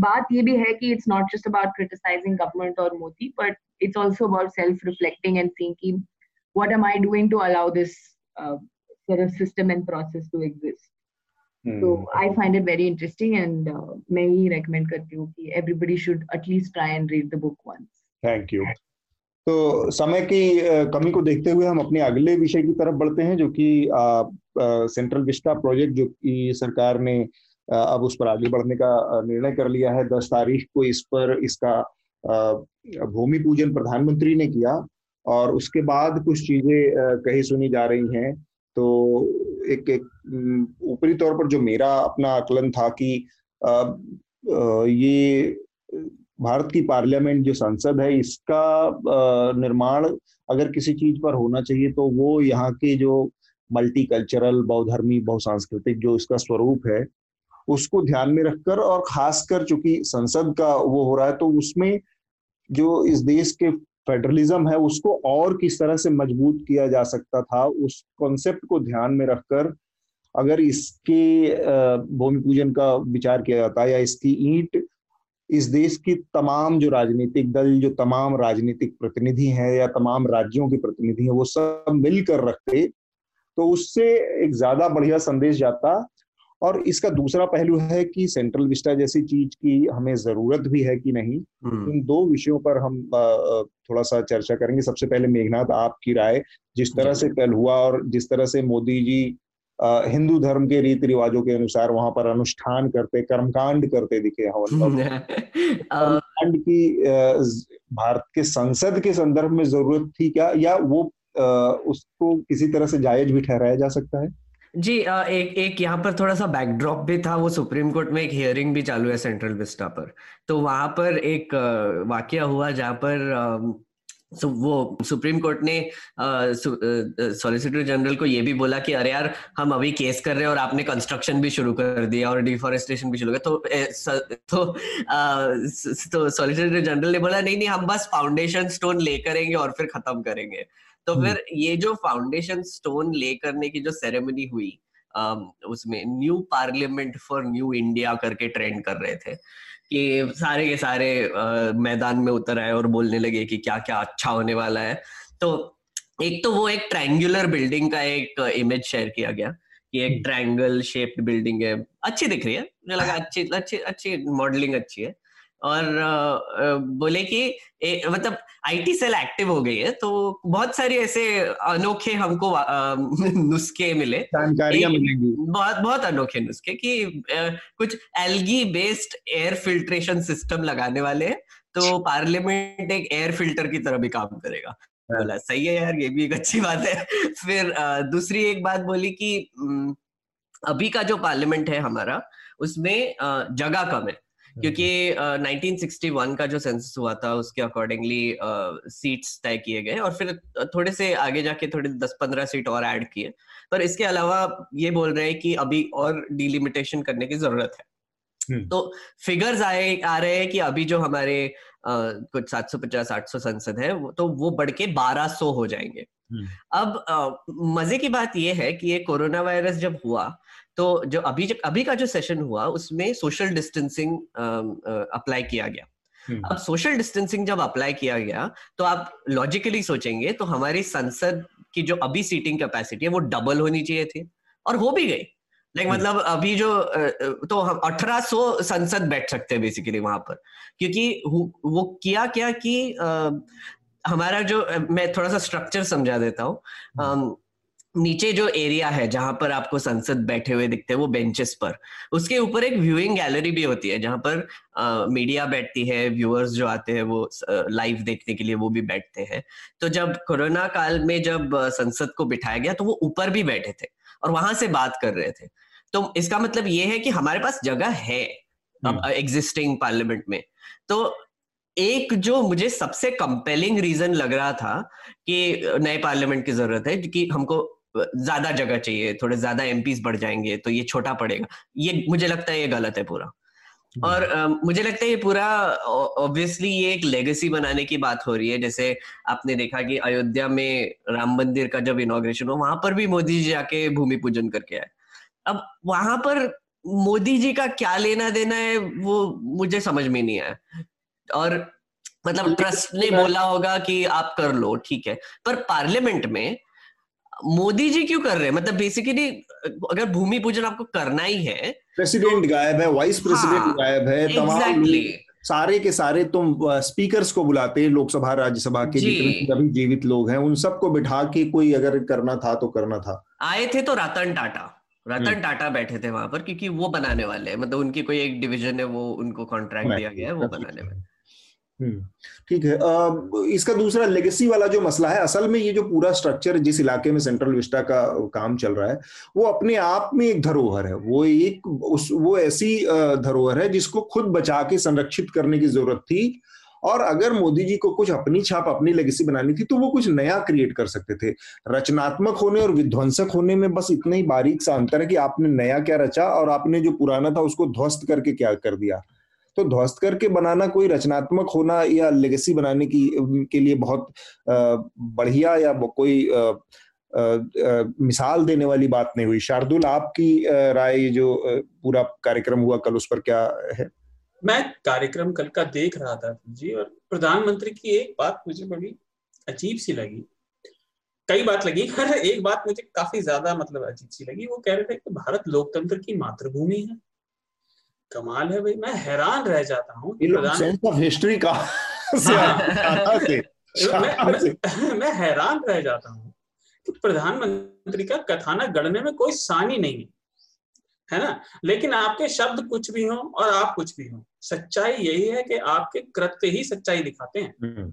बात ये भी है कि it's not just about criticizing government or Modi, but it's also about self-reflecting and thinking what am I doing to allow this uh, sort of system and process to exist. So I find it very interesting and uh, मैं ही recommend करती हूँ कि everybody should at least try and read the book once. Thank you. तो समय की कमी को देखते हुए हम अपने अगले विषय की तरफ बढ़ते हैं, जो कि सेंट्रल विस्टा प्रोजेक्ट, जो कि सरकार ने अब उस पर आगे बढ़ने का निर्णय कर लिया है। दस तारीख को इस पर इसका भूमि पूजन प्रधानमंत्री ने किया और उसके बाद कुछ चीजें कही सुनी जा रही हैं। तो एक एक ऊपरी तौर पर जो मेरा अपना आकलन था कि आ, आ, ये भारत की पार्लियामेंट जो संसद है, इसका निर्माण अगर किसी चीज पर होना चाहिए तो वो यहाँ के जो मल्टीकल्चरल, बहुधर्मी, बहुसांस्कृतिक जो इसका स्वरूप है उसको ध्यान में रखकर, और खासकर चूंकि संसद का वो हो रहा है तो उसमें जो इस देश के फेडरलिज्म है उसको और किस तरह से मजबूत किया जा सकता था, उस कॉन्सेप्ट को ध्यान में रखकर अगर इसके भूमि पूजन का विचार किया जाता है, या इसकी ईंट इस देश की तमाम जो राजनीतिक दल, जो तमाम राजनीतिक प्रतिनिधि हैं या तमाम राज्यों के प्रतिनिधि हैं, वो सब मिलकर रखते तो उससे एक ज्यादा बढ़िया संदेश जाता। और इसका दूसरा पहलू है कि सेंट्रल विस्टा जैसी चीज की हमें जरूरत भी है कि नहीं। इन दो विषयों पर हम थोड़ा सा चर्चा करेंगे। सबसे पहले मेघनाथ, आपकी राय, जिस तरह से कल हुआ और जिस तरह से मोदी जी हिंदू धर्म के रीति रिवाजों के अनुसार वहां पर अनुष्ठान करते, कर्मकांड करते दिखे। कर्मकांड की भारत के संसद के संदर्भ में जरूरत थी क्या, या वो उसको किसी तरह से जायज भी ठहराया जा सकता है? जी, एक एक यहाँ पर थोड़ा सा बैकड्रॉप भी था। वो सुप्रीम कोर्ट में एक हियरिंग भी चालू है सेंट्रल विस्टा पर, तो वहां पर एक वाकया हुआ जहाँ पर सो वो सुप्रीम कोर्ट ने सॉलिसिटर जनरल को ये भी बोला कि अरे यार, हम अभी केस कर रहे हैं और आपने कंस्ट्रक्शन भी शुरू कर दिया और डिफॉरेस्टेशन भी शुरू कर। तो तो सॉलिसिटर जनरल ने बोला नहीं नहीं हम बस फाउंडेशन स्टोन ले करेंगे और फिर खत्म करेंगे। तो फिर ये जो फाउंडेशन स्टोन ले करने की जो सेरेमनी हुई, उसमें new parliament for new India करके ट्रेंड कर रहे थे कि सारे के सारे मैदान में उतर आए और बोलने लगे कि क्या क्या अच्छा होने वाला है। तो एक तो वो एक ट्रायंगुलर बिल्डिंग का एक इमेज शेयर किया गया कि एक ट्रायंगल शेप्ड बिल्डिंग है, अच्छी दिख रही है, मुझे लगा अच्छी अच्छी अच्छी मॉडलिंग अच्छी है। और बोले कि ए, मतलब आईटी सेल एक्टिव हो गई है, तो बहुत सारे ऐसे अनोखे हमको नुस्खे मिले, जानकारियां मिलेंगी, बहुत बहुत अनोखे नुस्खे कि ए, कुछ algae based air filtration system लगाने वाले हैं, तो पार्लियामेंट एक एयर फिल्टर की तरह भी काम करेगा। बोला सही है यार, ये भी एक अच्छी बात है। फिर आ, दूसरी एक बात बोली कि अभी का जो पार्लियामेंट है हमारा, उसमें आ, जगह कम है, क्योंकि uh, उन्नीस सौ इकसठ का जो सेंसस हुआ था उसके अकॉर्डिंगली सीट्स uh, तय किए गए और फिर थोड़े से आगे जाके थोड़े दस पंद्रह सीट और ऐड किए, पर इसके अलावा ये बोल रहे हैं कि अभी और डिलिमिटेशन करने की जरूरत है। तो फिगर्स आए आ रहे हैं कि अभी जो हमारे कुछ सात सौ पचास आठ सौ संसद है, तो वो बढ़ के बारह सौ हो जाएंगे। अब मजे की बात ये है कि ये कोरोना वायरस जब हुआ तो जो अभी जब अभी का जो सेशन हुआ उसमें सोशल डिस्टेंसिंग अप्लाई किया गया। अब सोशल डिस्टेंसिंग जब अप्लाई किया गया तो आप लॉजिकली सोचेंगे तो हमारी संसद की जो अभी सीटिंग कैपेसिटी है वो डबल होनी चाहिए थी, और हो भी गई। लाइक like, मतलब अभी जो तो हम अठारह सौ संसद बैठ सकते हैं बेसिकली वहां पर, क्योंकि वो किया क्या कि हमारा जो, मैं थोड़ा सा स्ट्रक्चर समझा देता हूँ। नीचे जो एरिया है जहां पर आपको संसद बैठे हुए दिखते हैं वो बेंचेस पर, उसके ऊपर एक व्यूइंग गैलरी भी होती है जहां पर आ, मीडिया बैठती है, व्यूअर्स जो आते हैं वो लाइव देखने के लिए वो भी बैठते हैं। तो जब कोरोना काल में जब संसद को बिठाया गया तो वो ऊपर भी बैठे थे और वहां से बात कर रहे थे। तो इसका मतलब ये है कि हमारे पास जगह है अब एग्जिस्टिंग पार्लियामेंट में। तो एक जो मुझे सबसे कंपेलिंग रीजन लग रहा था कि नए पार्लियामेंट की जरूरत है, कि हमको ज्यादा जगह चाहिए, थोड़े ज्यादा एमपीज बढ़ जाएंगे तो ये छोटा पड़ेगा, ये मुझे लगता है ये गलत है पूरा। और uh, मुझे लगता है ये पूरा ऑब्वियसली ये एक लेगेसी बनाने की बात हो रही है। जैसे आपने देखा कि अयोध्या में राम मंदिर का जब इनॉग्रेशन हुआ वहां पर भी मोदी जी आके भूमि पूजन करके आए। अब वहां पर मोदी जी का क्या लेना देना है वो मुझे समझ में नहीं आया। और मतलब ट्रस्ट ने बोला होगा कि आप कर लो, ठीक है, पर पार्लियामेंट में मोदी जी क्यों कर रहे हैं? मतलब बेसिकली अगर भूमि पूजन आपको करना ही है, प्रेसिडेंट गायब है, वाइस प्रेसिडेंट गायब है, तमाम सारे के सारे तुम स्पीकर्स को बुलाते, लोकसभा राज्यसभा के जितने भी जीवित लोग हैं उन सबको बिठा के कोई अगर करना था तो करना था। आए थे तो रतन टाटा रतन टाटा बैठे थे वहां पर, क्योंकि वो बनाने वाले हैं, मतलब उनकी कोई एक डिविजन है वो उनको कॉन्ट्रैक्ट दिया गया है वो बनाने वाले। ठीक है, इसका दूसरा लेगेसी वाला जो मसला है, असल में ये जो पूरा स्ट्रक्चर जिस इलाके में सेंट्रल विस्टा का काम चल रहा है वो अपने आप में एक धरोहर है, वो एक उस वो ऐसी धरोहर है जिसको खुद बचा के संरक्षित करने की जरूरत थी। और अगर मोदी जी को कुछ अपनी छाप, अपनी लेगेसी बनानी थी तो वो कुछ नया क्रिएट कर सकते थे। रचनात्मक होने और विध्वंसक होने में बस इतना ही बारीक सा अंतर है कि आपने नया क्या रचा और आपने जो पुराना था उसको ध्वस्त करके क्या कर दिया। तो ध्वस्त करके बनाना कोई रचनात्मक होना या लेगेसी बनाने की के लिए बहुत बढ़िया या कोई आ, आ, आ, मिसाल देने वाली बात नहीं हुई। शार्दुल, आपकी राय, जो पूरा कार्यक्रम हुआ कल, उस पर क्या है? मैं कार्यक्रम कल का देख रहा था जी, और प्रधानमंत्री की एक बात मुझे बड़ी अजीब सी लगी, कई बात लगी, हर एक बात मुझे काफी ज्यादा मतलब अजीब सी लगी। वो कह रहे थे कि भारत लोकतंत्र की मातृभूमि है। कमाल है भाई, मैं हैरान रह जाता हूँ। मैं हैरान रह जाता हूँ कि प्रधानमंत्री का कथाना गढ़ने में कोई सानी नहीं है, है ना, लेकिन आपके शब्द कुछ भी हो और आप कुछ भी हो, सच्चाई यही है कि आपके कृत्य ही सच्चाई दिखाते हैं।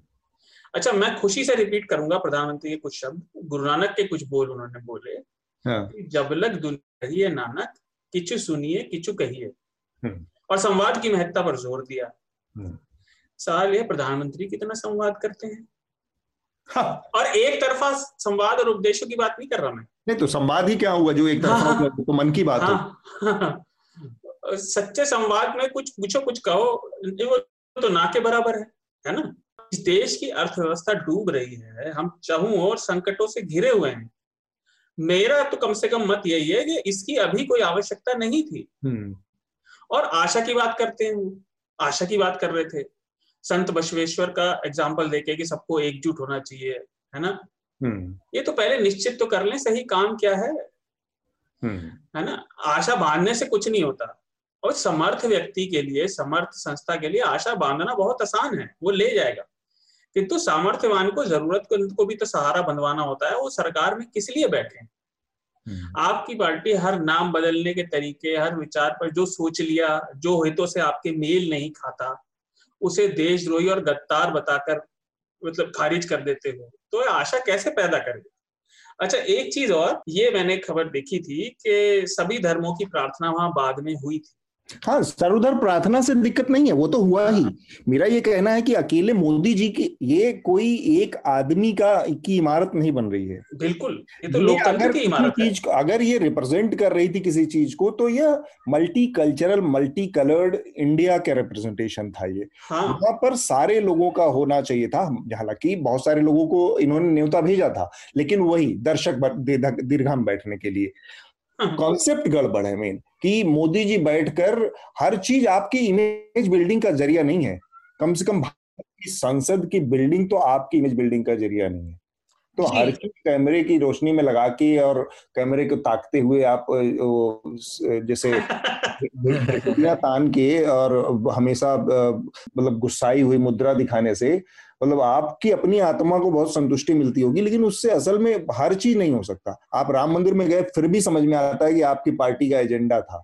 अच्छा, मैं खुशी से रिपीट करूंगा प्रधानमंत्री के कुछ शब्द, गुरु नानक के कुछ बोल उन्होंने बोले, जबलक दुल कहिए नानक, किचु सुनिए किचु कहिए, और संवाद की महत्ता पर जोर दिया। साल ये प्रधानमंत्री कितना संवाद करते हैं, और एक तरफा संवाद और उपदेशों की बात नहीं कर रहा मैं, नहीं तो संवाद ही क्या हुआ जो एक तरफा हाँ, तो मन की बात हाँ, हो हाँ, सच्चे संवाद में कुछ पूछो कुछ कहो वो तो ना के बराबर है, है ना। इस देश की अर्थव्यवस्था डूब रही है, हम चाहूं और संकटों से घिरे हुए हैं। मेरा तो कम से कम मत यही है कि इसकी अभी कोई आवश्यकता नहीं थी। और आशा की बात करते हैं, आशा की बात कर रहे थे संत बसवेश्वर का एग्जाम्पल देके कि सबको एकजुट होना चाहिए, है ना। ये तो पहले निश्चित तो कर लें सही काम क्या है, है ना। आशा बांधने से कुछ नहीं होता, और समर्थ व्यक्ति के लिए, समर्थ संस्था के लिए आशा बांधना बहुत आसान है, वो ले जाएगा, किंतु तो सामर्थ्यवान को, जरूरत को भी तो सहारा बंधवाना होता है। वो सरकार में किस लिए बैठे हैं? आपकी पार्टी हर नाम बदलने के तरीके, हर विचार पर जो सोच लिया, जो हितों से आपके मेल नहीं खाता, उसे देशद्रोही और गद्दार बताकर मतलब खारिज कर देते हो, तो आशा कैसे पैदा करेगी? अच्छा, एक चीज और, ये मैंने खबर देखी थी कि सभी धर्मों की प्रार्थना वहां बाद में हुई थी। हाँ, सर उधर प्रार्थना से दिक्कत नहीं है, वो तो हुआ ही। मेरा ये कहना है कि अकेले मोदी जी की, ये कोई एक आदमी का की इमारत नहीं बन रही है। बिल्कुल, ये तो लोकतंत्र की इमारत है। अगर ये रिप्रेजेंट कर रही थी किसी चीज को तो यह multi cultural multi coloured India का रिप्रेजेंटेशन था। ये वहां पर सारे लोगों का होना चाहिए था। हालांकि बहुत सारे लोगों को इन्होंने न्योता भेजा था, लेकिन वही दर्शक दीर्घा में बैठने के लिए। कॉन्सेप्ट गड़बड़ है मेन, कि मोदी जी बैठकर हर चीज आपकी इमेज बिल्डिंग का जरिया नहीं है। कम से कम भारत की संसद की बिल्डिंग तो आपकी इमेज बिल्डिंग का जरिया नहीं है। तो हर चीज कैमरे की रोशनी में लगा के और कैमरे को ताकते हुए आप जैसे तान के और हमेशा मतलब गुस्साई हुई मुद्रा दिखाने से, मतलब आपकी अपनी आत्मा को बहुत संतुष्टि मिलती होगी, लेकिन उससे असल में हर चीज नहीं हो सकता। आप राम मंदिर में गए फिर भी समझ में आता है कि आपकी पार्टी का एजेंडा था,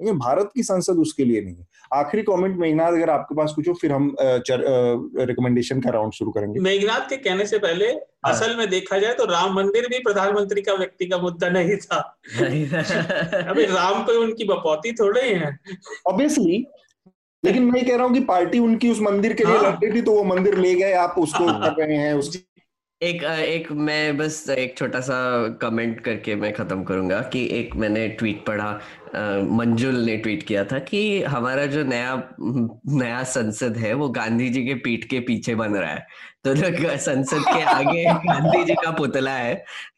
लेकिन भारत की संसद उसके लिए नहीं है। आखिरी कमेंट मेघनाथ, अगर आपके पास कुछ हो फिर हम रिकमेंडेशन का राउंड शुरू करेंगे। मेघनाथ के कहने से पहले असल में देखा जाए तो राम मंदिर भी प्रधानमंत्री का व्यक्ति का मुद्दा नहीं था। अभी राम पे उनकी बपौती थोड़े है ऑब्वियसली, लेकिन मैं कह रहा हूँ कि पार्टी उनकी उस मंदिर के लिए हाँ। लड़ती थी तो वो मंदिर ले गए, आप उसको कर रहे हैं उसकी। एक एक मैं बस एक छोटा सा कमेंट करके मैं ख़त्म करूँगा कि एक मैंने ट्वीट पढ़ा, मंजुल ने ट्वीट किया था कि हमारा जो नया नया संसद है वो गांधी जी के पीठ के पीछे बन रहा है। तो जो संसद के आगे गांधी जी का पुतला है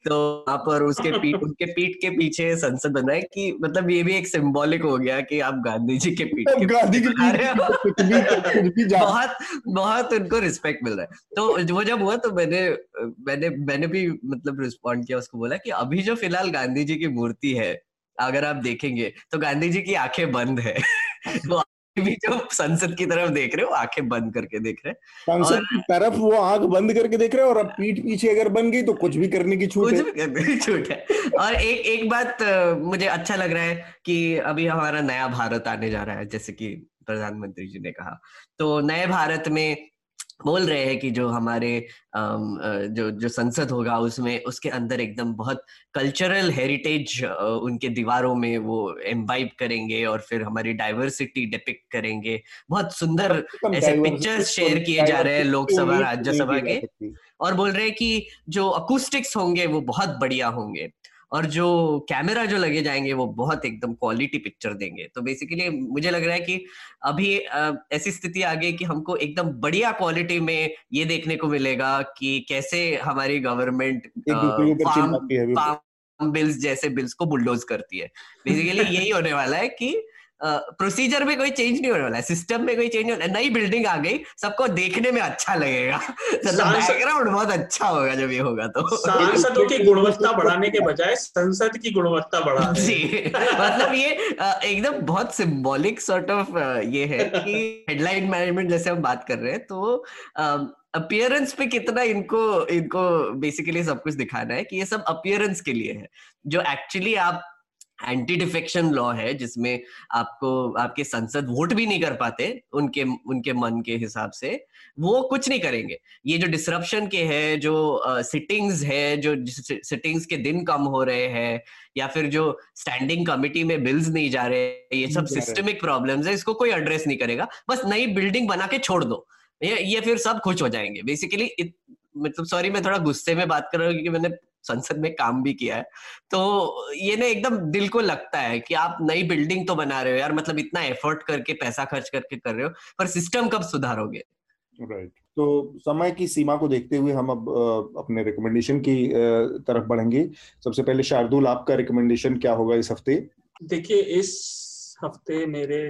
तो आप और उसके पीठ उनके पीठ के पीछे संसद बना है, कि मतलब ये भी एक सिंबॉलिक हो गया कि आप गांधी जी के पीठ के गांधी के पीछे बहुत बहुत उनको रिस्पेक्ट मिल रहा है। तो वो जब हुआ तो मैंने मैंने मैंने भी मतलब रिस्पॉन्ड किया, उसको बोला कि अभी जो फिलहाल गांधी जी की मूर्ति है अगर आप देखेंगे तो गांधी जी की आंखें बंद है। वो भी जो संसद की तरफ देख रहे हो आंखें बंद करके देख रहे हैं, संसद की तरफ वो आंख बंद करके देख रहे हैं, और अब पीठ पीछे अगर बन गई तो कुछ भी करने की छूट है, कुछ भी करने की छूट है। और एक एक बात मुझे अच्छा लग रहा है कि अभी हमारा नया भारत आने जा रहा है, जैसे कि प्रधानमंत्री जी ने कहा। तो नए भारत में बोल रहे हैं कि जो हमारे जो जो संसद होगा उसमें उसके अंदर एकदम बहुत कल्चरल हेरिटेज उनके दीवारों में वो एम्बाइब करेंगे और फिर हमारी डाइवर्सिटी डिपिक्ट करेंगे। बहुत सुंदर ऐसे पिक्चर्स शेयर किए जा रहे हैं लोकसभा राज्यसभा के, और बोल रहे हैं कि जो अकूस्टिक्स होंगे वो बहुत बढ़िया होंगे और जो कैमरा जो लगे जाएंगे वो बहुत एकदम क्वालिटी पिक्चर देंगे। तो बेसिकली मुझे लग रहा है कि अभी ऐसी स्थिति आ गई कि हमको एकदम बढ़िया क्वालिटी में ये देखने को मिलेगा कि कैसे हमारी गवर्नमेंट फार्म बिल्स जैसे बिल्स को बुलडोज करती है। बेसिकली यही होने वाला है कि प्रोसीजर uh, में कोई चेंज नहीं होने वाला है, सिस्टम में कोई चेंज नहीं होने वाला। नई बिल्डिंग आ गई, सबको देखने में अच्छा लगेगा, बैकग्राउंड बहुत अच्छा होगा जब ये होगा। तो सांसदों की गुणवत्ता बढ़ाने के बजाय संसद की गुणवत्ता बढ़ा जी। मतलब ये एकदम बहुत सिंबॉलिक सॉर्ट ऑफ ये है कि हेडलाइन मैनेजमेंट जैसे हम बात कर रहे हैं, तो अपीयरेंस पे कितना इनको इनको बेसिकली सब कुछ दिखाना है कि ये सब अपीयरेंस के लिए है। जो एक्चुअली आप एंटी डिफेक्शन लॉ है जिसमें आपको आपके संसद वोट भी नहीं कर पाते उनके उनके मन के हिसाब से, वो कुछ नहीं करेंगे। ये जो डिसरप्शन के है, जो सिटिंग्स uh, है, जो सिटिंग्स के दिन कम हो रहे हैं या फिर जो स्टैंडिंग कमिटी में बिल्स नहीं जा रहे, ये सब सिस्टमिक प्रॉब्लम्स है, इसको कोई एड्रेस नहीं करेगा। बस नई बिल्डिंग बना के छोड़ दो, ये ये फिर सब खुश हो जाएंगे। बेसिकली मतलब सॉरी मैं थोड़ा गुस्से में बात कर रहा हूँ क्योंकि मैंने संसद में काम भी किया है, तो ये ना एकदम दिल को लगता है कि आप नई बिल्डिंग तो बना रहे हो यार, मतलब इतना एफर्ट करके पैसा खर्च करके कर रहे हो, पर सिस्टम कब सुधारोगे? राइट। तो समय की सीमा को देखते हुए हम अब अपने रिकमेंडेशन की तरफ बढ़ेंगे। सबसे पहले शार्दुल, आपका रिकमेंडेशन क्या होगा इस हफ्ते? देखिए, इस हफ्ते मेरे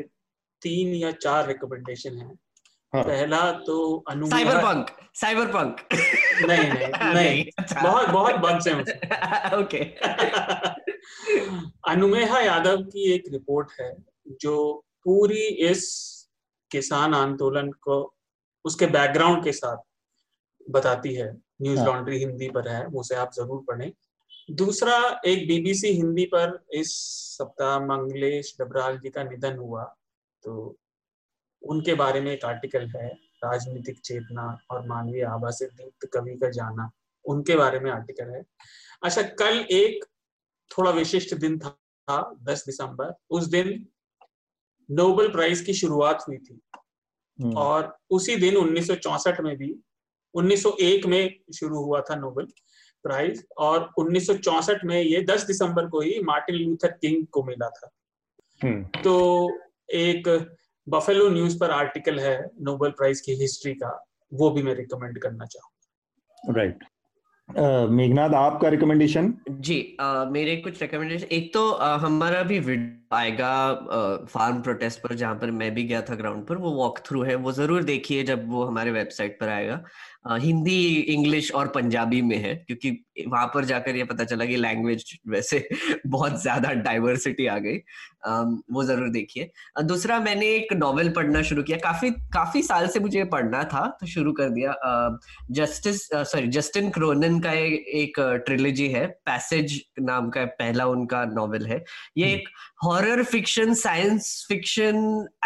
तीन या चार रिकमेंडेशन हैं। हाँ। पहला तो साइबरपंक साइबरपंक नहीं नहीं नहीं बहुत बहुत बग्स हैं। ओके। अनुमेहा यादव की एक रिपोर्ट है जो पूरी इस किसान आंदोलन को उसके बैकग्राउंड के साथ बताती है। न्यूज लॉन्ड्री हिंदी पर है, उसे आप जरूर पढ़ें। दूसरा, एक बीबीसी हिंदी पर इस सप्ताह मंगलेश डबराल जी का निधन हुआ, तो उनके बारे में एक आर्टिकल है, राजनीतिक चेतना और मानवीय आभा से दीप्त कवि का जाना, उनके बारे में आर्टिकल है। अच्छा, कल एक थोड़ा विशिष्ट दिन था, दस दिसंबर। उस दिन नोबेल प्राइज की शुरुआत हुई थी और उसी दिन उन्नीस सौ चौसठ में भी उन्नीस सौ एक में शुरू हुआ था नोबेल प्राइज और उन्नीस सौ चौसठ में ये दस दिसंबर को ही मार्टिन लूथर किंग को मिला था। तो एक बफेलो न्यूज पर आर्टिकल है नोबेल प्राइज की हिस्ट्री का, वो भी मैं रिकमेंड करना चाहूंगा। Right right. uh, मेघनाथ आपका रिकमेंडेशन? जी uh, मेरे कुछ रिकमेंडेशन, एक तो uh, हमारा भी वीडियो आएगा फार्म uh, प्रोटेस्ट पर जहाँ पर मैं भी गया था ग्राउंड पर, वो वॉक थ्रू है, वो जरूर देखिए जब वो हमारे वेबसाइट पर आएगा। uh, हिंदी, इंग्लिश और पंजाबी में है क्योंकि वहां पर जाकर ये पता चला कि लैंग्वेज वैसे बहुत ज्यादा डाइवर्सिटी आ गई। um, वो जरूर देखिए। uh, दूसरा, मैंने एक नॉवेल पढ़ना शुरू किया, काफी काफी साल से मुझे पढ़ना था तो शुरू कर दिया। जस्टिस सॉरी जस्टिन क्रोनन का ए, एक ट्रिलॉजी है, पैसेज नाम का पहला उनका नॉवेल है। ये एक horror fiction, science fiction,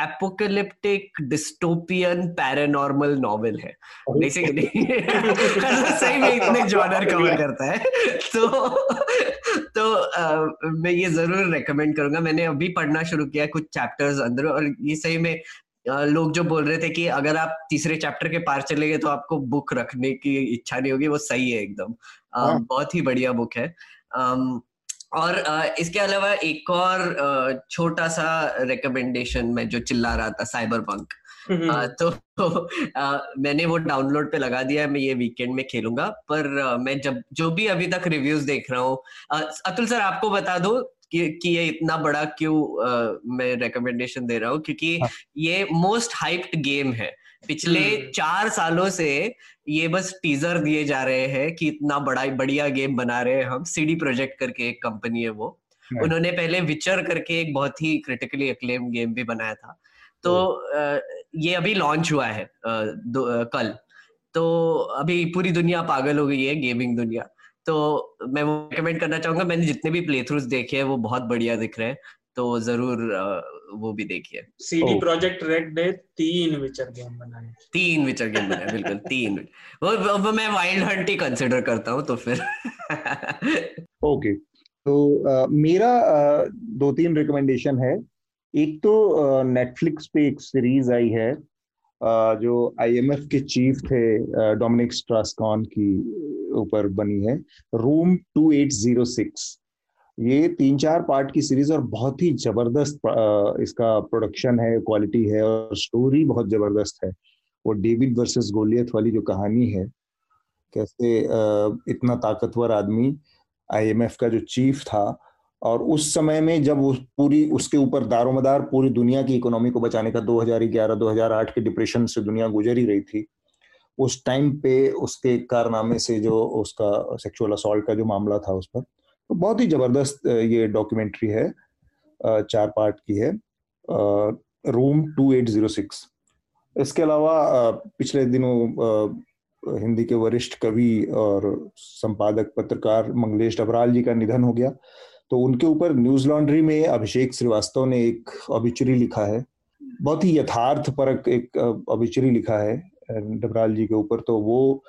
apocalyptic, dystopian, paranormal novel है बेसिकली। सही में इतने जॉनर कवर करता है। तो तो uh, मैं ये जरूर रेकमेंड करूंगा। मैंने अभी पढ़ना शुरू किया कुछ चैप्टर्स अंदर और ये सही में uh, लोग जो बोल रहे थे कि अगर आप तीसरे चैप्टर के पार चले गए तो आपको बुक रखने की इच्छा नहीं होगी, वो सही है एकदम। uh, बहुत ही बढ़िया बुक है। um, और इसके अलावा एक और छोटा सा रिकमेंडेशन, मैं जो चिल्ला रहा था साइबर पंक, तो मैंने वो डाउनलोड पे लगा दिया है, मैं ये वीकेंड में खेलूंगा। पर मैं जब जो भी अभी तक रिव्यूज देख रहा हूँ, अतुल सर आपको बता दो कि, कि ये इतना बड़ा क्यों मैं रिकमेंडेशन दे रहा हूँ, क्योंकि ये मोस्ट हाइप्ड गेम है। पिछले चार सालों से ये बस टीजर दिए जा रहे हैं कि इतना बड़ा बढ़िया गेम बना रहे हैं हम। सीडी प्रोजेक्ट करके एक कंपनी है, वो उन्होंने पहले विचर करके एक बहुत ही क्रिटिकली अक्लेम गेम भी बनाया था। तो ये अभी लॉन्च हुआ है कल, तो अभी पूरी दुनिया पागल हो गई है गेमिंग दुनिया। तो मैं वो रिकमेंड करना चाहूंगा। मैंने जितने भी प्ले थ्रूज देखे हैं वो बहुत बढ़िया दिख रहे हैं, तो जरूर वो भी देखिए। सीडी प्रोजेक्ट रेड ने तीन विचर गेम बनाए, तीन विचर गेम बनाए बिल्कुल तीन। वो, वो मैं वाइल्ड हंट ही कंसिडर करता हूँ। तो फिर ओके, तो आ, मेरा आ, दो तीन रिकमेंडेशन है। एक तो नेटफ्लिक्स पे एक सीरीज आई है आ, जो आईएमएफ के चीफ थे डोमिनिक स्ट्रासकॉन की ऊपर बनी है, room two eight zero six. ये तीन चार पार्ट की सीरीज और बहुत ही जबरदस्त इसका प्रोडक्शन है, क्वालिटी है और स्टोरी बहुत जबरदस्त है। वो डेविड वर्सेस गोलियत वाली जो कहानी है, कैसे इतना ताकतवर आदमी आईएमएफ का जो चीफ था और उस समय में जब उस पूरी उसके ऊपर दारोमदार पूरी दुनिया की इकोनॉमी को बचाने का दो हज़ार ग्यारह दो हज़ार आठ के डिप्रेशन से दुनिया गुजर ही रही थी, उस टाइम पे उसके कारनामे से जो उसका सेक्सुअल असॉल्ट का जो मामला था उस पर, तो बहुत ही जबरदस्त ये डॉक्यूमेंट्री है, चार पार्ट की है, room two eight zero six. इसके अलावा पिछले दिनों हिंदी के वरिष्ठ कवि और संपादक पत्रकार मंगलेश डबराल जी का निधन हो गया, तो उनके ऊपर न्यूज लॉन्ड्री में अभिषेक श्रीवास्तव ने एक ऑबिचुरी लिखा है, बहुत ही यथार्थपरक एक ऑबिचुरी लिखा है डबराल जी के ऊपर, तो वो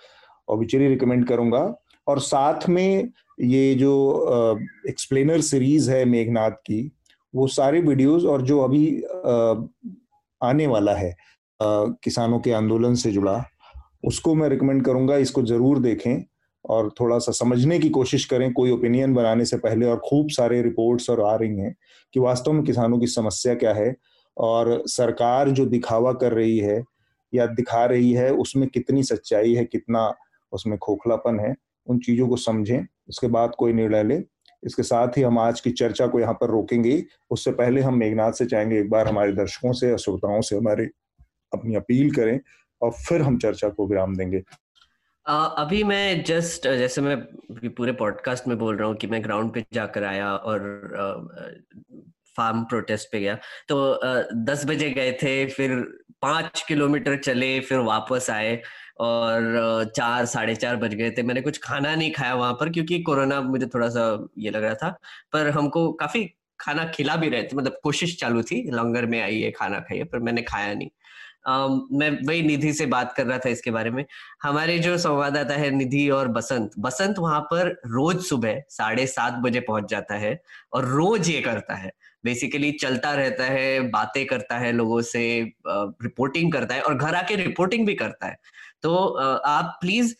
ऑबिचुरी रिकमेंड करूंगा। और साथ में ये जो एक्सप्लेनर सीरीज है मेघनाथ की, वो सारे वीडियोस और जो अभी uh, आने वाला है uh, किसानों के आंदोलन से जुड़ा, उसको मैं रिकमेंड करूंगा। इसको जरूर देखें और थोड़ा सा समझने की कोशिश करें कोई ओपिनियन बनाने से पहले। और खूब सारे रिपोर्ट्स और आ रही हैं कि वास्तव में किसानों की समस्या क्या है और सरकार जो दिखावा कर रही है या दिखा रही है उसमें कितनी सच्चाई है, कितना उसमें खोखलापन है, उन चीजों को समझें, उसके बाद कोई निर्णय ले। इसके साथ ही हम आज की चर्चा को यहाँ पर रोकेंगे। उससे पहले हम मेघनाथ से चाहेंगे एक बार हमारे दर्शकों से और श्रोताओं से हमारे अपनी अपील करें और फिर हम चर्चा को विराम देंगे। अभी मैं जस्ट जैसे मैं पूरे पॉडकास्ट में बोल रहा हूँ कि मैं ग्राउंड पे जाकर आया और फार्म प्रोटेस्ट पे गया, तो दस बजे गए थे, फिर पाँच किलोमीटर चले, फिर वापस आए और चार साढ़े चार बज गए थे। मैंने कुछ खाना नहीं खाया वहां पर क्योंकि कोरोना मुझे थोड़ा सा ये लग रहा था, पर हमको काफी खाना खिला भी रहे थे, मतलब कोशिश चालू थी लंगर में आइए खाना खाइए, पर मैंने खाया नहीं। Uh, मैं वही निधि से बात कर रहा था इसके बारे में। हमारे जो संवाददाता है निधि और बसंत, बसंत वहां पर रोज सुबह साढ़े सात बजे पहुंच जाता है और रोज ये करता है, बेसिकली चलता रहता है, बातें करता है लोगों से, रिपोर्टिंग करता है और घर आके रिपोर्टिंग भी करता है। तो आप प्लीज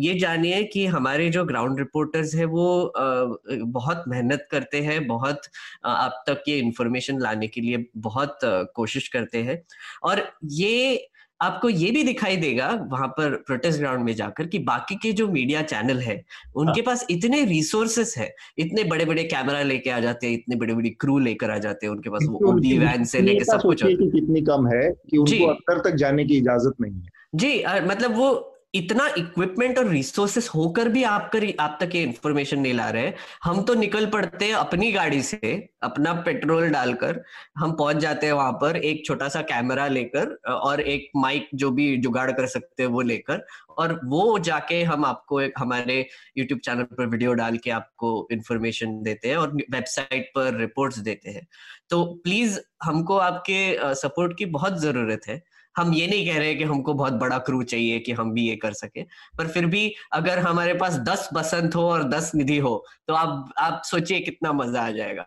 ये जानिए कि हमारे जो ग्राउंड रिपोर्टर्स हैं वो बहुत मेहनत करते हैं, बहुत आप तक ये इन्फॉर्मेशन लाने के लिए बहुत कोशिश करते हैं। और ये आपको ये भी दिखाई देगा वहां पर प्रोटेस्ट ग्राउंड में जाकर कि बाकी के जो मीडिया चैनल है उनके पास इतने रिसोर्सेस है, इतने बड़े बड़े कैमरा लेके आ जाते हैं, इतने बड़े बड़े क्रू लेकर आ जाते हैं उनके पास, वो ओमनी वैन से लेके सब कुछ। कितनी कम है कि उनको अंदर तक जाने की इजाजत नहीं है जी। मतलब वो इतना इक्विपमेंट और रिसोर्सेस होकर भी आप कर आप तक ये इन्फॉर्मेशन नहीं ला रहे हैं। हम तो निकल पड़ते हैं अपनी गाड़ी से, अपना पेट्रोल डालकर हम पहुंच जाते हैं वहां पर, एक छोटा सा कैमरा लेकर और एक माइक जो भी जुगाड़ कर सकते हैं वो लेकर, और वो जाके हम आपको एक हमारे यूट्यूब चैनल पर वीडियो डाल के आपको इन्फॉर्मेशन देते हैं और वेबसाइट पर रिपोर्ट्स देते हैं। तो प्लीज हमको आपके सपोर्ट की बहुत जरूरत है। हम ये नहीं कह रहे कि हमको बहुत बड़ा क्रू चाहिए कि हम भी ये कर सके, पर फिर भी अगर हमारे पास दस बसंत हो और दस निधि हो तो आप आप सोचिए कितना मजा आ जाएगा,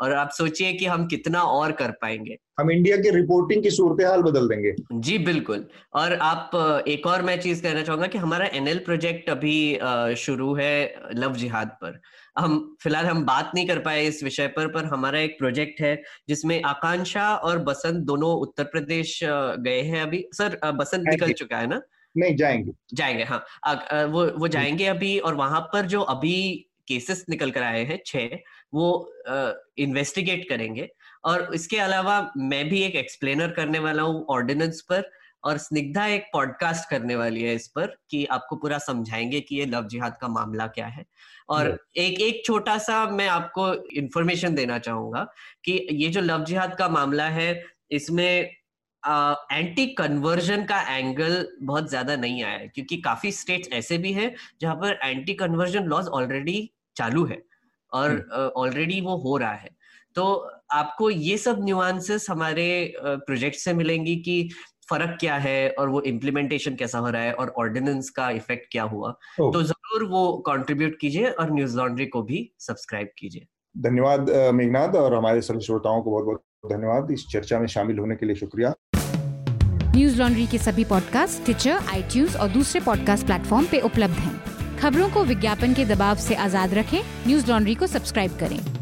और आप सोचिए कि हम कितना और कर पाएंगे। हम इंडिया के रिपोर्टिंग की सूरत हाल बदल देंगे जी, बिल्कुल। और आप एक और मैं चीज कहना चाहूंगा कि हमारा एनएल प्रोजेक्ट अभी शुरू है लव जिहाद पर। हम फिलहाल हम बात नहीं कर पाए इस विषय पर, पर हमारा एक प्रोजेक्ट है जिसमें आकांक्षा और बसंत दोनों उत्तर प्रदेश गए हैं अभी। सर बसंत निकल चुका है ना? नहीं, जाएंगे जाएंगे हाँ, आ, वो वो जाएंगे अभी। और वहां पर जो अभी केसेस निकल कर आए हैं छह, वो इन्वेस्टिगेट करेंगे। और इसके अलावा मैं भी एक एक्सप्लेनर करने वाला हूँ ऑर्डिनेंस पर, और स्निग्धा एक पॉडकास्ट करने वाली है इस पर कि आपको पूरा समझाएंगे कि ये लव जिहाद का मामला क्या है। और एक एक छोटा सा मैं आपको इन्फॉर्मेशन देना चाहूंगा कि ये जो लव जिहाद का मामला है इसमें आ, एंटी कन्वर्जन का एंगल बहुत ज्यादा नहीं आया है, क्योंकि काफी स्टेट्स ऐसे भी हैं जहां पर एंटी कन्वर्जन लॉज ऑलरेडी चालू है और ऑलरेडी वो हो रहा है। तो आपको ये सब न्यूआंसेस हमारे प्रोजेक्ट से मिलेंगी कि फर्क क्या है और वो इम्प्लीमेंटेशन कैसा हो रहा है और ऑर्डिनेंस का इफेक्ट क्या हुआ। तो जरूर वो कंट्रीब्यूट कीजिए और न्यूज लॉन्ड्री को भी सब्सक्राइब कीजिए। धन्यवाद मेघनाथ, और हमारे सभी श्रोताओं को बहुत बहुत धन्यवाद। इस चर्चा में शामिल होने के लिए शुक्रिया। न्यूज लॉन्ड्री के सभी पॉडकास्ट टिचर, आईट्यूज और दूसरे पॉडकास्ट प्लेटफॉर्म पे उपलब्ध हैं। खबरों को विज्ञापन के दबाव से आजाद रखें, न्यूज लॉन्ड्री को सब्सक्राइब करें।